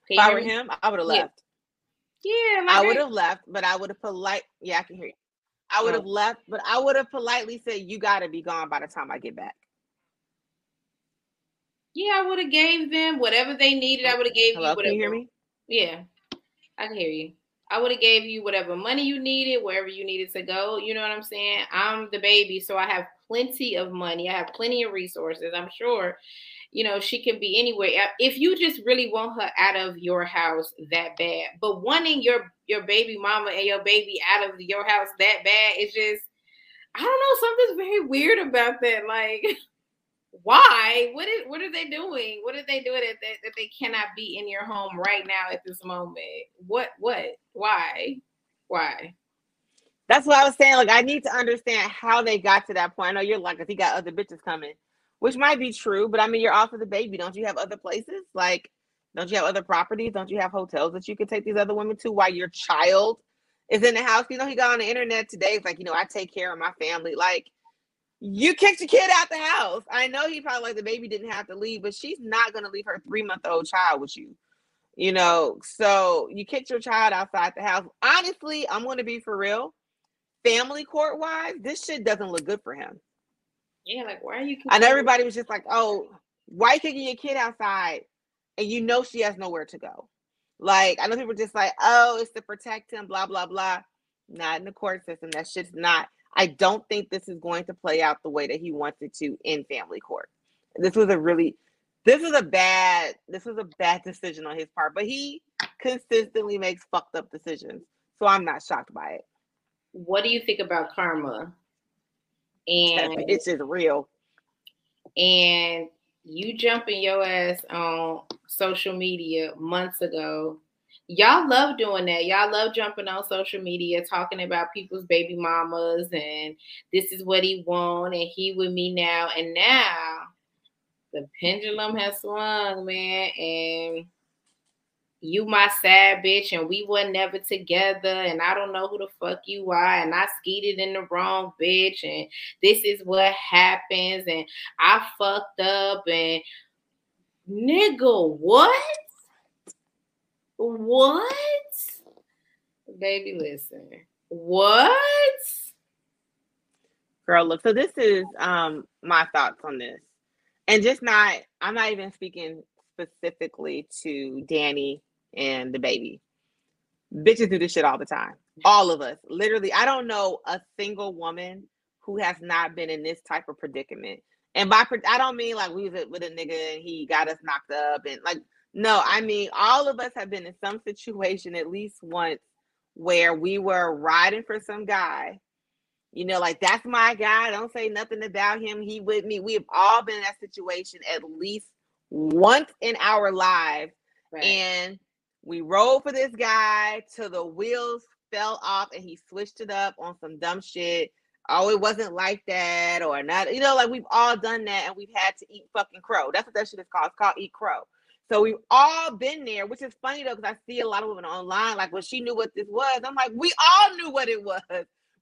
If I were him, I would have left. Yeah, I would have left, but I would have polite. Yeah, I can hear you. I would have left, but I would have politely said, you got to be gone by the time I get back. Yeah, I would have gave them whatever they needed. I would have gave Hello, you whatever. Can you hear me? Yeah, I can hear you. I would have gave you whatever money you needed, wherever you needed to go. You know what I'm saying? I'm the baby, so I have plenty of money. I have plenty of resources. I'm sure, you know, she can be anywhere. If you just really want her out of your house that bad, but wanting your, your baby mama and your baby out of your house that bad, it's just, I don't know, something's very weird about that. Like, why? What is, what are they doing? What are they doing that, that, that they cannot be in your home right now at this moment? What, what, why, why? That's what I was saying. Like, I need to understand how they got to that point. I know you're like, if he got other bitches coming, which might be true, but I mean, you're off of the baby. Don't you have other places? Like, don't you have other properties? Don't you have hotels that you could take these other women to while your child is in the house? You know, he got on the internet today. It's like, you know, I take care of my family. Like, you kicked your kid out the house. I know he probably like the baby didn't have to leave, but she's not going to leave her three-month-old child with you, you know? So you kicked your child outside the house. Honestly, I'm going to be for real. Family court-wise, this shit doesn't look good for him. Yeah, like, why are you kicking? I know everybody was just like, oh, why are you kicking your kid outside? And you know she has nowhere to go. Like, I know people are just like, oh, it's to protect him, blah, blah, blah. Not in the court system. That shit's not. I don't think this is going to play out the way that he wants it to in family court. This was a really, this was a bad, this was a bad decision on his part, but he consistently makes fucked up decisions. So I'm not shocked by it. What do you think about karma? And this is real. And you jumping your ass on social media months ago. Y'all love doing that. Y'all love jumping on social media, talking about people's baby mamas and this is what he want and he with me now. And now the pendulum has swung, man. And you my sad bitch and we were never together and I don't know who the fuck you are and I skeeted in the wrong bitch and this is what happens and I fucked up and nigga, what? What? Baby, listen. What? Girl, look, so this is um my thoughts on this. And just not, I'm not even speaking specifically to Dani and the baby. Bitches do this shit all the time. All of us. Literally, I don't know a single woman who has not been in this type of predicament. And by, I don't mean like we was with a nigga and he got us knocked up and like, no, I mean, all of us have been in some situation at least once where we were riding for some guy, you know, like, that's my guy. Don't say nothing about him. He with me. We have all been in that situation at least once in our lives. Right. And we rode for this guy till the wheels fell off and he switched it up on some dumb shit. Oh, it wasn't like that or not. You know, like, we've all done that and we've had to eat fucking crow. That's what that shit is called. It's called eat crow. So we've all been there, which is funny, though, because I see a lot of women online, like, well, she knew what this was. I'm like, we all knew what it was.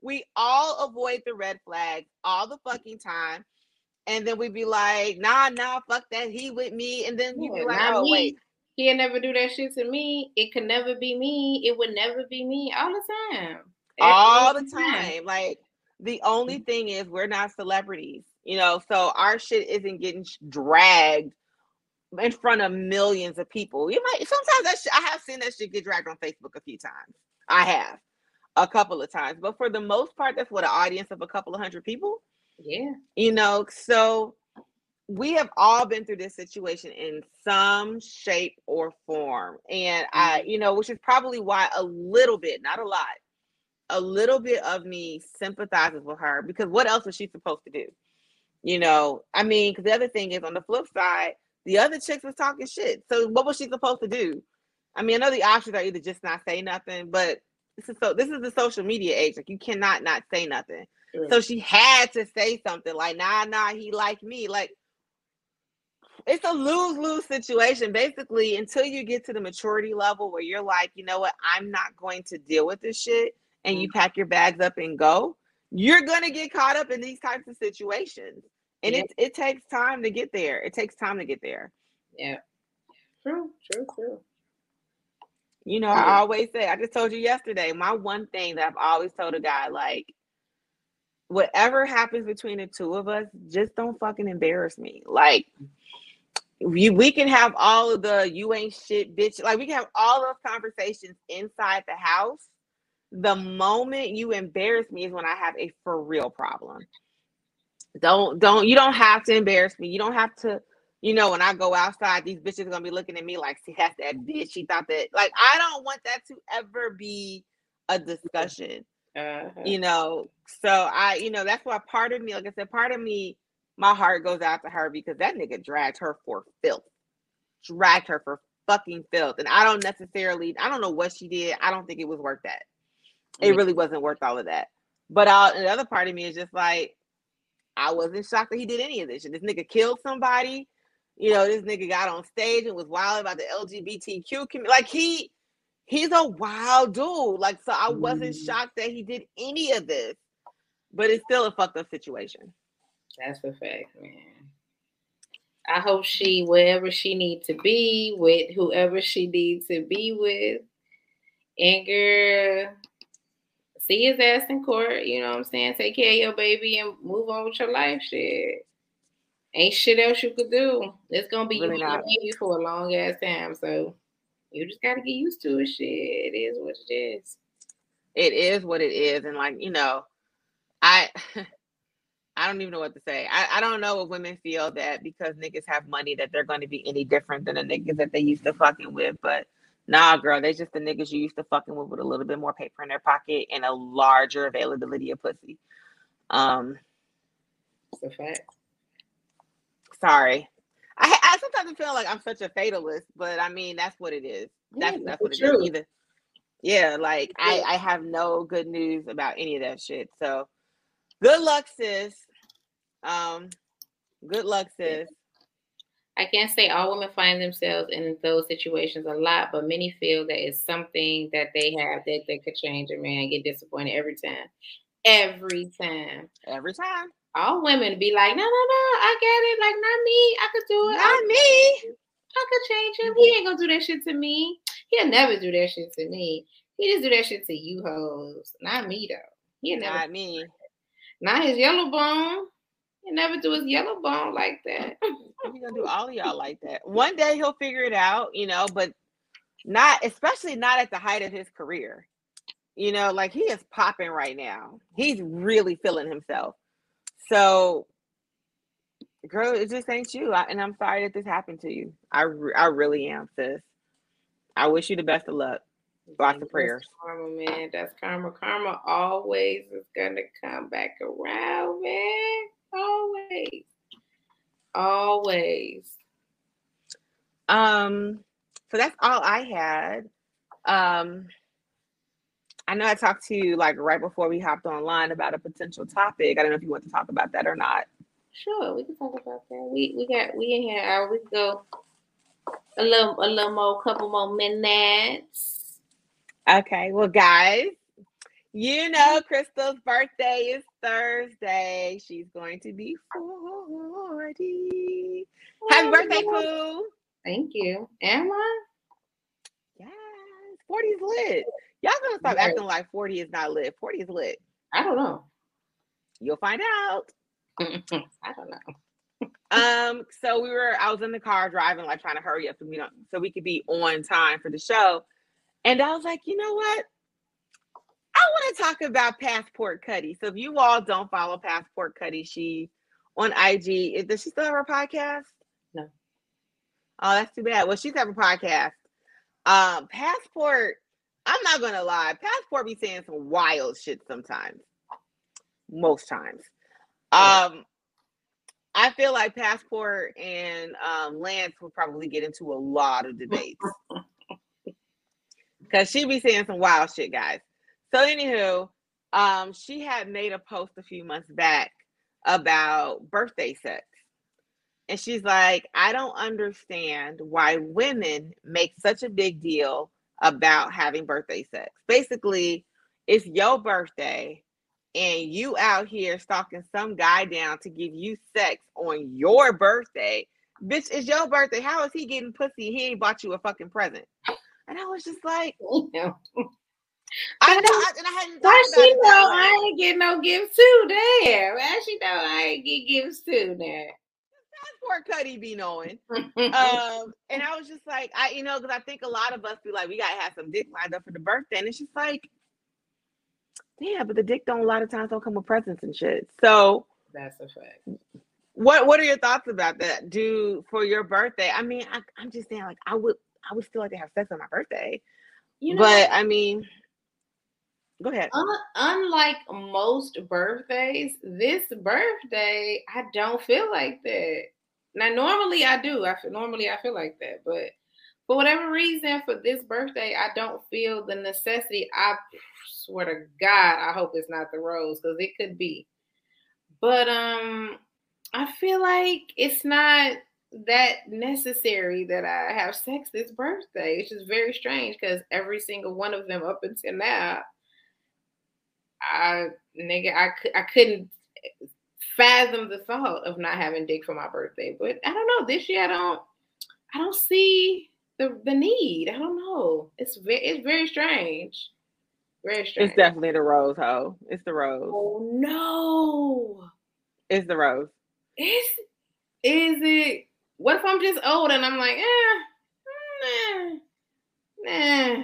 We all avoid the red flags all the fucking time. And then we'd be like, nah, nah, fuck that. He with me. And then you'd be like, oh, me. Wait. He'll never do that shit to me. It could never be me. It would never be me all the time. Every all the time. time. Like, the only thing is we're not celebrities, you know, so our shit isn't getting dragged in front of millions of people. You might sometimes that shit, I have seen that shit get dragged on Facebook a few times. I have a couple of times, but for the most part, that's what, an audience of a couple of hundred people. Yeah, you know. So we have all been through this situation in some shape or form, and mm-hmm. I, you know, which is probably why a little bit, not a lot, a little bit of me sympathizes with her because what else was she supposed to do? You know, I mean, because the other thing is on the flip side. The other chicks was talking shit. So what was she supposed to do? I mean, I know the options are either just not say nothing, but this is so this is the social media age. Like, you cannot not say nothing. Mm. So she had to say something like, nah, nah, he like me. Like, it's a lose-lose situation. Basically, until you get to the maturity level where you're like, you know what, I'm not going to deal with this shit, and mm. you pack your bags up and go, you're going to get caught up in these types of situations. And yeah. it it takes time to get there. It takes time to get there. Yeah. True, true, true. You know, yeah. I always say, I just told you yesterday, my one thing that I've always told a guy, like, whatever happens between the two of us, just don't fucking embarrass me. Like, we, we can have all of the you ain't shit bitch, like we can have all those conversations inside the house. The moment you embarrass me is when I have a for real problem. Don't, don't, you don't have to embarrass me. You don't have to, you know, when I go outside, these bitches are going to be looking at me like, see, that's that bitch. She thought that, like, I don't want that to ever be a discussion, uh-huh. you know? So I, you know, that's why part of me, like I said, part of me, my heart goes out to her because that nigga dragged her for filth, dragged her for fucking filth. And I don't necessarily, I don't know what she did. I don't think it was worth that. It really wasn't worth all of that. But uh, the other part of me is just like, I wasn't shocked that he did any of this shit. This nigga killed somebody. You know, this nigga got on stage and was wild about the L G B T Q community. Like, he, he's a wild dude. Like, so I wasn't mm. shocked that he did any of this. But it's still a fucked up situation. That's a fact, man. I hope she, wherever she needs to be, with whoever she needs to be with, and girl... see his ass in court, you know what I'm saying? Take care of your baby and move on with your life, shit. Ain't shit else you could do. It's gonna be really you and your baby for a long ass time, so you just gotta get used to it, shit. It is what it is. It is what it is, and like, you know, I I don't even know what to say. I, I don't know if women feel that because niggas have money that they're gonna be any different than the niggas that they used to fucking with, but nah, girl, they just the niggas you used to fucking with with a little bit more paper in their pocket and a larger availability of pussy. Um, That's a fact. Sorry. I, I sometimes feel like I'm such a fatalist, but I mean, that's what it is. That's, yeah, that's what it is. Either. Yeah, like, I, I have no good news about any of that shit. So, good luck, sis. Um, good luck, sis. I can't say all women find themselves in those situations a lot, but many feel that it's something that they have that they could change, and man, get disappointed every time. Every time. Every time. All women be like, no, no, no, I get it. Like, not me. I could do it. Not I me. I could change him. He ain't gonna do that shit to me. He'll never do that shit to me. He just do that shit to you hoes. Not me, though. He'll never not me. Not his yellow bone. He never do his yellow bone like that. He's gonna do all of y'all like that. One day he'll figure it out, you know, but not, especially not at the height of his career. You know, like, he is popping right now. He's really feeling himself. So, girl, it just ain't you. I, and I'm sorry that this happened to you. I, re- I really am, sis. I wish you the best of luck. Lots of prayers. Karma, man. That's karma. Karma always is gonna come back around, man. Always, always. Um, so that's all I had. Um, I know I talked to you like right before we hopped online about a potential topic. I don't know if you want to talk about that or not. Sure, we can talk about that. We we got we in here. Hour. We can go a little a little more, couple more minutes. Okay, well, guys. You know, Crystal's birthday is Thursday. She's going to be forty. Happy birthday, Pooh. Thank you. Am I? Yes. forty is lit. Y'all gonna stop right. acting like forty is not lit. forty is lit. I don't know. You'll find out. I don't know. um, so we were, I was in the car driving, like trying to hurry up so we don't, so we could be on time for the show. And I was like, you know what? I want to talk about Passport Cuddy. So if you all don't follow Passport Cuddy, she on I G. Does she still have her podcast? No. Oh, that's too bad. Well, she's having a podcast. Um, Passport, I'm not going to lie. Passport be saying some wild shit sometimes. Most times. Um, I feel like Passport and um, Lance will probably get into a lot of debates. Because she be saying some wild shit, guys. So anywho, um, she had made a post a few months back about birthday sex. And she's like, I don't understand why women make such a big deal about having birthday sex. Basically, it's your birthday and you out here stalking some guy down to give you sex on your birthday. Bitch, it's your birthday. How is he getting pussy? He ain't bought you a fucking present. And I was just like, yeah. I know, I, and I hadn't thought about she it know way. I ain't get no gifts too there. Why she know I ain't get gifts too there? Passport Cuddy be knowing. um, and I was just like, I, you know, because I think a lot of us be like, we gotta have some dick lined up for the birthday, and it's just like, yeah, but the dick don't a lot of times don't come with presents and shit. So that's a fact. What What are your thoughts about that? Do for your birthday? I mean, I, I'm just saying, like, I would, I would still like to have sex on my birthday. You know, but I mean, go ahead. Un- unlike most birthdays, this birthday I don't feel like that. Now, normally I do. I feel, normally I feel like that, but for whatever reason, for this birthday, I don't feel the necessity. I swear to God, I hope it's not the rose, because it could be. But um, I feel like it's not that necessary that I have sex this birthday, which is very strange, because every single one of them up until now, I nigga, I, I couldn't fathom the thought of not having dick for my birthday. But I don't know. This year, I don't, I don't see the the need. I don't know. It's very, it's very strange. Very strange. It's definitely the rose, ho. It's the rose. Oh no! It's the rose. Is is it? What if I'm just old and I'm like, eh, nah, nah.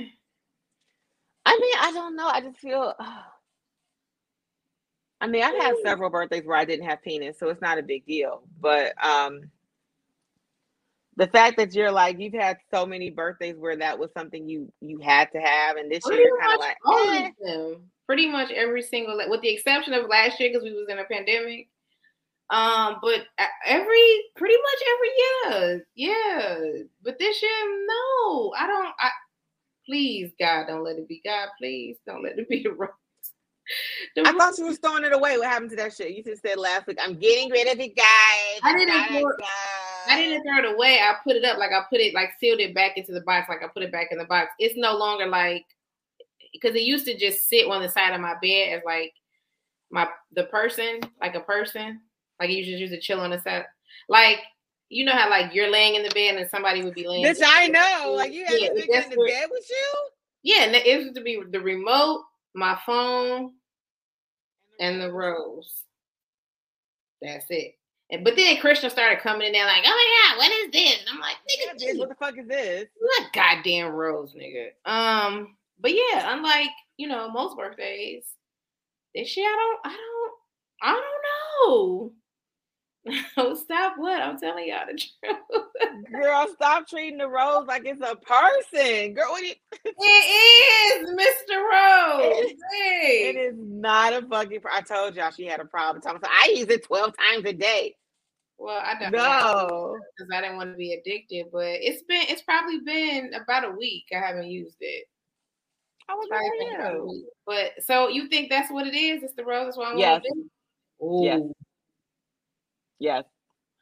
I mean, I don't know. I just feel. Uh... I mean, I've had several birthdays where I didn't have penis, so it's not a big deal. But um, the fact that you're like, you've had so many birthdays where that was something you you had to have, and this pretty year kind of like all eh. of them, pretty much every single, with the exception of last year because we was in a pandemic. Um, but every pretty much every year, yeah. But this year, no, I don't. I please, God, don't let it be. God, please don't let it be the wrong. The I thought you were throwing it away. What happened to that shit? You just said last week, I'm getting rid of it, guys. I didn't, God, throw, God. I didn't throw it away. I put it up, like I put it, like sealed it back into the box, like I put it back in the box. It's no longer like, because it used to just sit on the side of my bed as like my the person, like a person. Like you just used to chill on the side. Like, you know how like you're laying in the bed and somebody would be laying. Bitch, I know. Like you had yeah, to get in the where, bed with you? Yeah, and it used to be the remote, my phone, and the rose. That's it. And, but then Christian started coming in there like, oh my God, what is this? And I'm like, nigga, yeah, what the fuck is this? What goddamn rose, nigga. Um, but yeah, unlike, you know, most birthdays, this year I don't, I don't, I don't know. Oh, stop what? I'm telling y'all the truth. Girl, stop treating the rose like it's a person. Girl, what do you... It is, Mister Rose. It is, hey. It is not a fucking... I told y'all she had a problem. So I use it twelve times a day. Well, I don't know. Because I didn't want to be addicted, but it's been, it's probably been about a week I haven't used it. I would know. It. But, so you think that's what it is? It's the rose? That's what I yes. want to do? Ooh. Yes. Yes.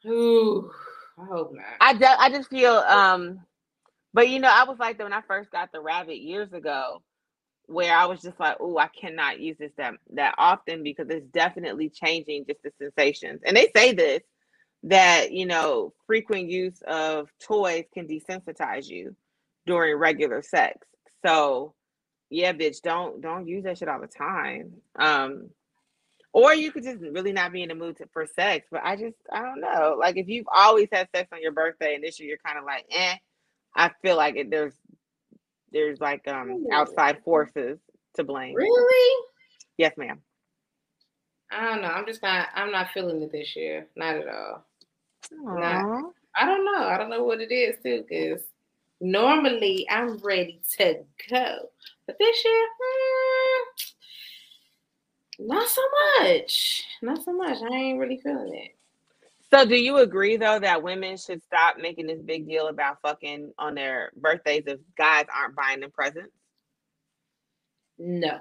Ooh. I hope not. I, do, I just feel, um, but you know, I was like that when I first got the rabbit years ago, where I was just like, oh, I cannot use this that, that often because it's definitely changing just the sensations. And they say this, that, you know, frequent use of toys can desensitize you during regular sex. So yeah, bitch, don't, don't use that shit all the time. Um, Or you could just really not be in the mood to, for sex. But I just, I don't know. Like, if you've always had sex on your birthday and this year you're kind of like, eh, I feel like it, there's, there's like um outside forces to blame. Really? Yes, ma'am. I don't know. I'm just not, I'm not feeling it this year. Not at all. Not, I don't know. I don't know what it is, too, because normally I'm ready to go. But this year, hmm. Not so much. Not so much. I ain't really feeling it. So do you agree, though, that women should stop making this big deal about fucking on their birthdays if guys aren't buying them presents? No.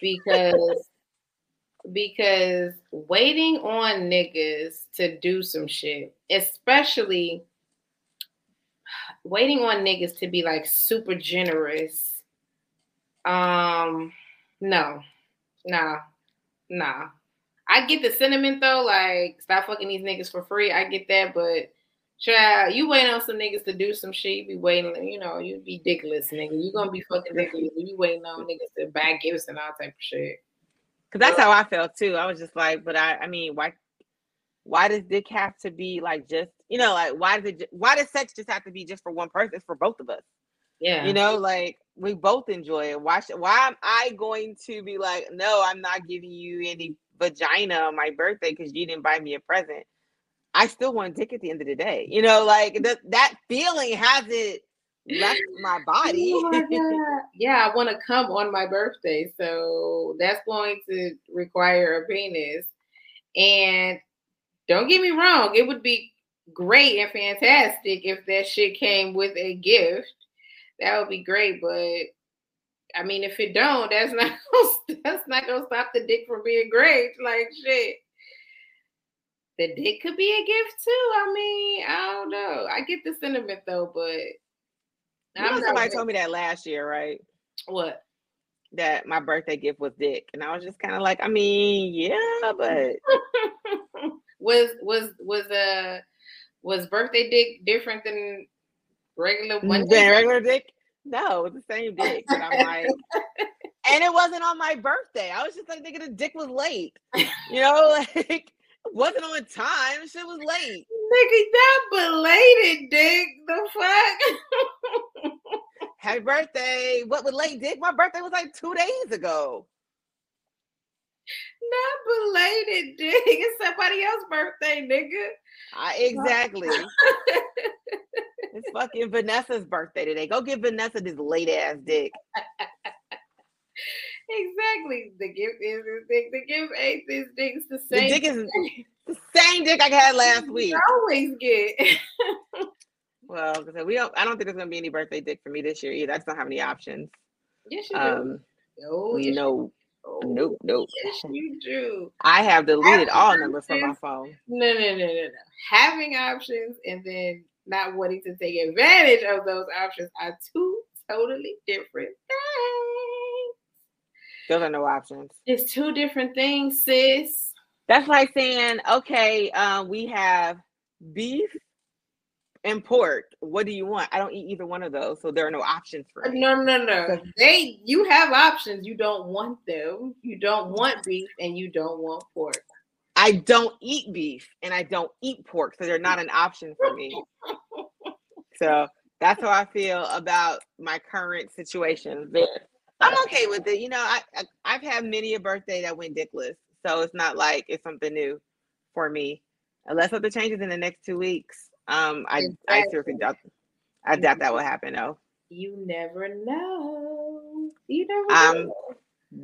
Because, because waiting on niggas to do some shit, especially waiting on niggas to be, like, super generous. Um, no. Nah, nah. I get the sentiment though, like stop fucking these niggas for free. I get that, but child, you waiting on some niggas to do some shit. You be waiting, you know, you be dickless, nigga. You gonna be fucking dickless. You waiting on niggas to buy gifts and all type of shit. Cause that's how I felt too. I was just like, but I, I mean, why? why does dick have to be like just, you know, like why does it, why does sex just have to be just for one person? It's for both of us. Yeah. You know, like we both enjoy it. Why should, why am I going to be like, no, I'm not giving you any vagina on my birthday because you didn't buy me a present? I still want dick at the end of the day. You know, like th- that feeling hasn't left my body. Oh my God. Yeah, I want to come on my birthday. So that's going to require a penis. And don't get me wrong, it would be great and fantastic if that shit came with a gift. That would be great, but I mean, if it don't, that's not gonna, that's not gonna stop the dick from being great. Like shit, the dick could be a gift too. I mean, I don't know. I get the sentiment though, but I'm you know, somebody told me that last year, right? What? That my birthday gift was dick, and I was just kind of like, I mean, yeah, but was was was a uh, was birthday dick different than regular one day? Regular dick? No, the same dick. But I'm like, and it wasn't on my birthday. I was just like thinking the dick was late. You know, like it wasn't on time. Shit was late. Nigga, that belated dick. The fuck? Happy birthday. What was late dick? My birthday was like two days ago. Not belated dick. It's somebody else's birthday, nigga. I, exactly. It's fucking Vanessa's birthday today. Go give Vanessa this late ass dick. Exactly. The gift is his dick. The gift ain't his dick. It's the same. The dick is the same dick I had last week. I always get. Well, we don't. I don't think there's gonna be any birthday dick for me this year either. I just don't have any options. Yes, you um, do. No, you know. Oh, nope, nope. Yes, you do. I have deleted having all options. Numbers from my phone. No, no, no, no, no. Having options and then not wanting to take advantage of those options are two totally different things. Those are no options. It's two different things, sis. That's like saying, okay, um, we have beef and pork. What do you want? I don't eat either one of those, so there are no options for me. No, no, no. They, you have options. You don't want them. You don't want beef, and you don't want pork. I don't eat beef, and I don't eat pork, so they're not an option for me. So that's how I feel about my current situation. But I'm okay with it. You know, I, I I've had many a birthday that went dickless, so it's not like it's something new for me, unless something changes in the next two weeks. Um, I exactly. I seriously doubt I doubt that will happen though. You never know. You never um, know.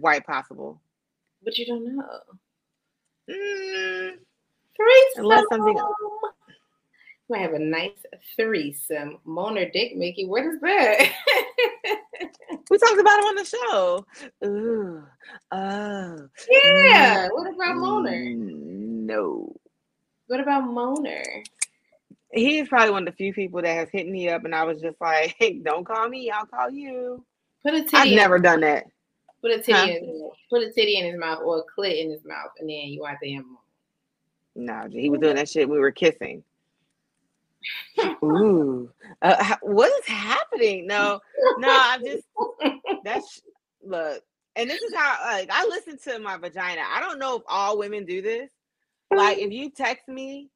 Quite possible. But you don't know. Mm, threesome. Unless something else. We have a nice threesome. Moaner Dick Mickey. What is that? We talked about it on the show. Ooh. Oh. Yeah. No. What about Moaner? No. What about Moaner? He's probably one of the few people that has hit me up, and I was just like, hey, don't call me, I'll call you. Put a titty I've in never his done that. Put a titty huh? in put a titty in his mouth or a clit in his mouth, and then you out there. No, he was doing that shit when we were kissing. Ooh. Uh, what is happening? No, no, I just that's look, and this is how like I listen to my vagina. I don't know if all women do this. Like if you text me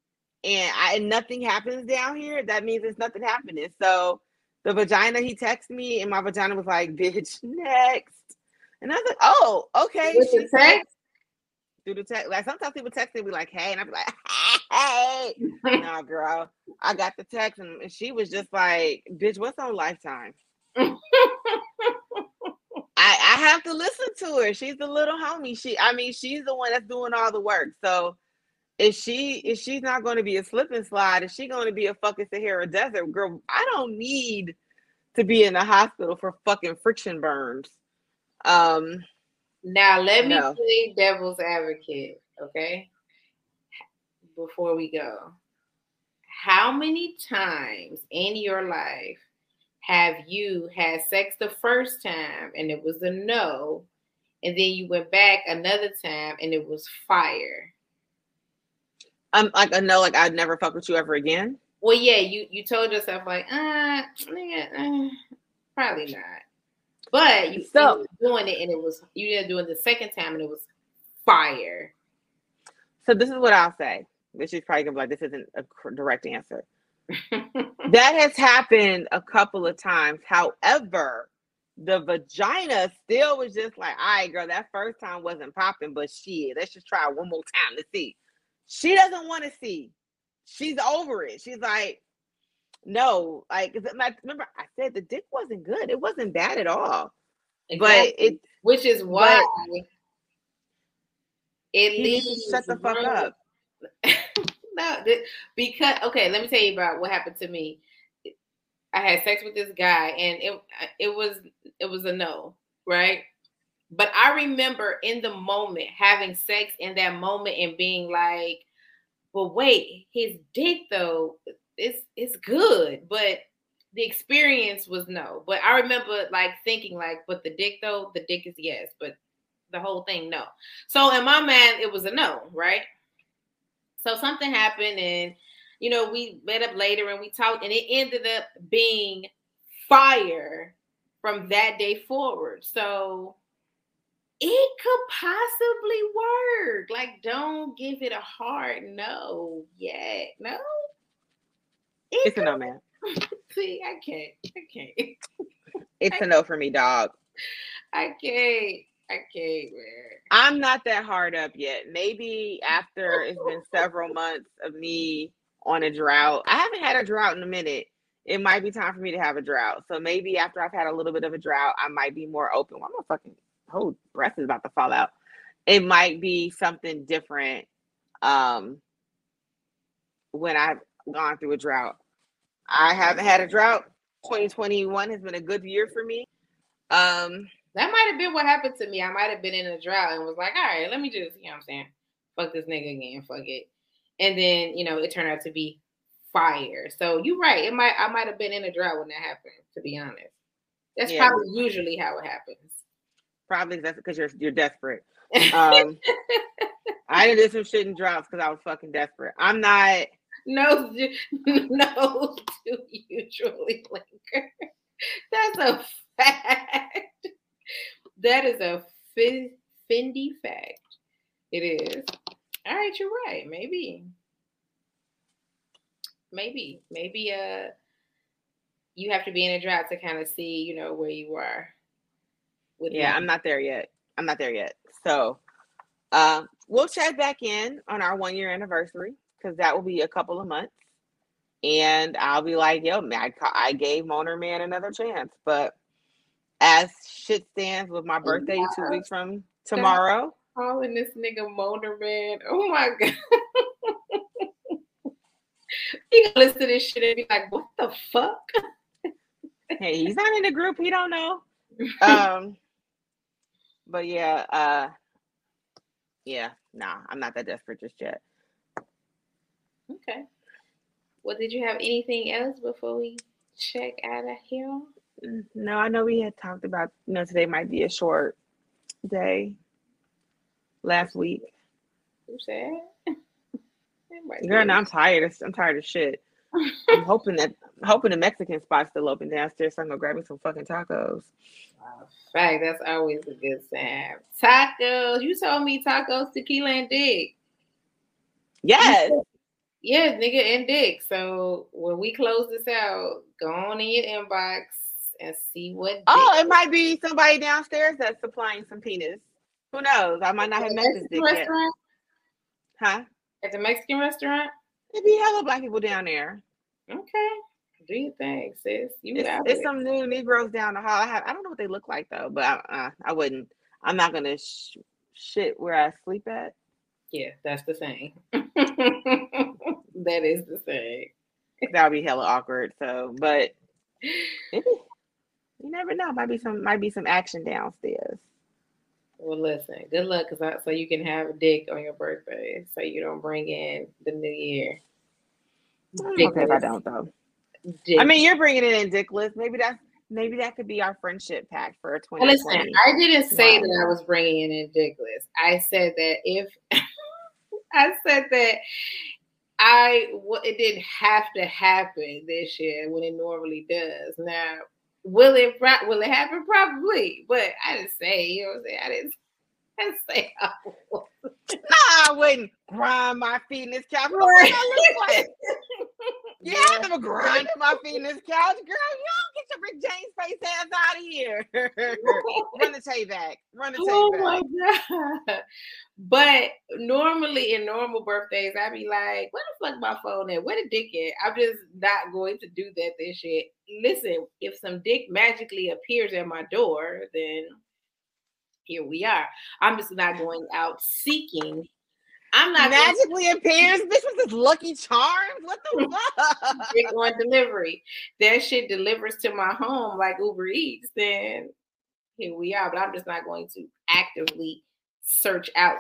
And, I, and nothing happens down here, that means there's nothing happening. So the vagina, he texted me, and my vagina was like, bitch, next. And I was like, oh, okay. With the text? Through the text. Like, sometimes people text me, be like, hey. And I'd be like, hey. No, girl. I got the text, and, and she was just like, bitch, what's on Lifetime? I, I have to listen to her. She's the little homie. She, I mean, she's the one that's doing all the work. So If she if she's not going to be a slip and slide, is she going to be a fucking Sahara Desert girl? I don't need to be in the hospital for fucking friction burns. Um, now let no. me play devil's advocate, okay? Before we go, how many times in your life have you had sex the first time and it was a no, and then you went back another time and it was fire? I'm like a no, like I'd never fuck with you ever again. Well, yeah, you you told yourself like, uh, yeah, uh probably not. But you so, were doing it, and it was you didn't do it the second time, and it was fire. So this is what I'll say. that she's probably gonna be like, this isn't a direct answer. That has happened a couple of times. However, the vagina still was just like, all right, girl, that first time wasn't popping, but shit, let's just try one more time to see. She doesn't want to see. She's over it. She's like, no, like, like, remember I said the dick wasn't good. It wasn't bad at all. Exactly. But it, which is why it leaves. Shut the fuck up. No, this, because okay, let me tell you about what happened to me. I had sex with this guy, and it it was it was a no, right? But I remember in the moment having sex in that moment and being like, "Well, wait, his dick though, it's it's good, but." The experience was no, but I remember like thinking like, but the dick though, the dick is yes, but the whole thing, no. So in my mind, it was a no, right? So something happened and, you know, we met up later and we talked and it ended up being fire from that day forward. So it could possibly work. Like, don't give it a hard no yet. No. It it's could- a no, man. See, I can't. I can't. It's a no for me, dog. I can't. I can't, man. I'm not that hard up yet. Maybe after it's been several months of me on a drought. I haven't had a drought in a minute. It might be time for me to have a drought. So maybe after I've had a little bit of a drought, I might be more open. Well, my fucking whole breath is about to fall out. It might be something different um, when I've gone through a drought. I haven't had a drought. twenty twenty-one has been a good year for me. Um, that might have been what happened to me. I might have been in a drought and was like, all right, let me just, you know what I'm saying? Fuck this nigga again. Fuck it. And then, you know, it turned out to be fire. So you're right. It might, I might have been in a drought when that happened, to be honest. That's yeah. probably usually how it happens. Probably that's because you're, you're desperate. Um, I did some shit in droughts because I was fucking desperate. I'm not... No, no, do usually linger. That's a fact. That is a Fendi fact. It is. All right, you're right. Maybe. Maybe. Maybe uh, you have to be in a drought to kind of see, you know, where you are. With yeah, me. I'm not there yet. I'm not there yet. So uh, we'll check back in on our one-year anniversary. Because that will be a couple of months. And I'll be like, yo, man, I, I gave Moner Man another chance. But as shit stands with my birthday oh, two weeks from tomorrow. Calling this nigga Moner Man. Oh, my God. He gonna listen to this shit and be like, what the fuck? Hey, he's not in the group. He don't know. Um, But, yeah. Uh, yeah. Nah, I'm not that desperate just yet. Okay. Well, did you have anything else before we check out of here? No, I know we had talked about, you know, today might be a short day. Last week. You sad? Girl, no, I'm tired. I'm tired of shit. I'm hoping that, I'm hoping the Mexican spot's still open downstairs so I'm going to grab me some fucking tacos. Wow, fact, that's always a good sign. Tacos. You told me tacos, tequila, and dick. Yes. Yeah, nigga and dick. So when we close this out, go on in your inbox and see what. Oh, it might be somebody downstairs that's supplying some penis. Who knows? I might not have met this dick yet. Huh? At the Mexican restaurant? It'd be hella black people down there. Okay. Do your thing, sis. You it's, it's some new Negroes down the hall. I have. I don't know what they look like though, but I, uh, I wouldn't. I'm not gonna sh- shit where I sleep at. Yeah, that's the same. That is the thing. That would be hella awkward. So, but maybe, you never know. Might be some, might be some action downstairs. Well, listen. Good luck, cause I, so you can have a dick on your birthday, so you don't bring in the new year. Dickless. Okay, if I don't though. Dick. I mean, you're bringing it in dickless. Maybe that's maybe that could be our friendship pack for a twenty. Listen, I didn't say wow. that I was bringing in dickless. I said that if I said that. I it didn't have to happen this year when it normally does. Now, will it will it happen? Probably, but I didn't say. You know what I'm saying? I didn't. I say I would. I wouldn't grind my feet in this couch. What do I look like? Yeah, yeah. I'm grinding my feet in this couch. Girl, you don't get your Rick James face ass out of here. Run the tape back. Run the tape oh back. Oh my God. But normally in normal birthdays, I'd be like, where the fuck my phone at? Where the dick at? I'm just not going to do that this shit. Listen, if some dick magically appears at my door, then here we are. I'm just not going out seeking. I'm not magically going- appears. This was his Lucky Charms. What the fuck? Dick on delivery. That shit delivers to my home like Uber Eats. Then here we are. But I'm just not going to actively search out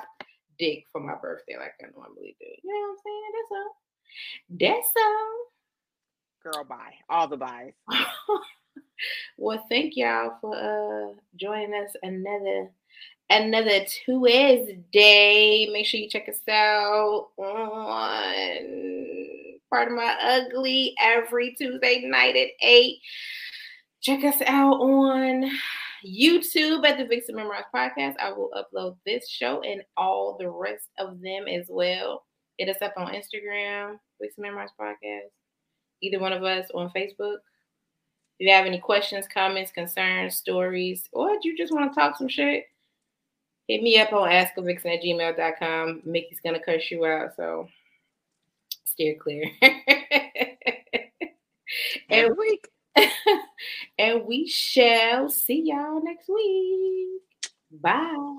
dick for my birthday like I normally do. You know what I'm saying? That's all. That's all. Girl, bye. All the byes. Well, thank y'all for uh joining us another another Tuesday. Make sure you check us out on Part of My Ugly every Tuesday night at eight. Check us out on YouTube at the Vixen Memorize Podcast. I will upload this show and all the rest of them as well. Hit us up on Instagram, Vixen Memorize Podcast. Either one of us on Facebook. If you have any questions, comments, concerns, stories, or if you just want to talk some shit, hit me up on ask a vixen at gmail dot com. Mickey's going to curse you out, so steer clear. and, we, and we shall see y'all next week. Bye.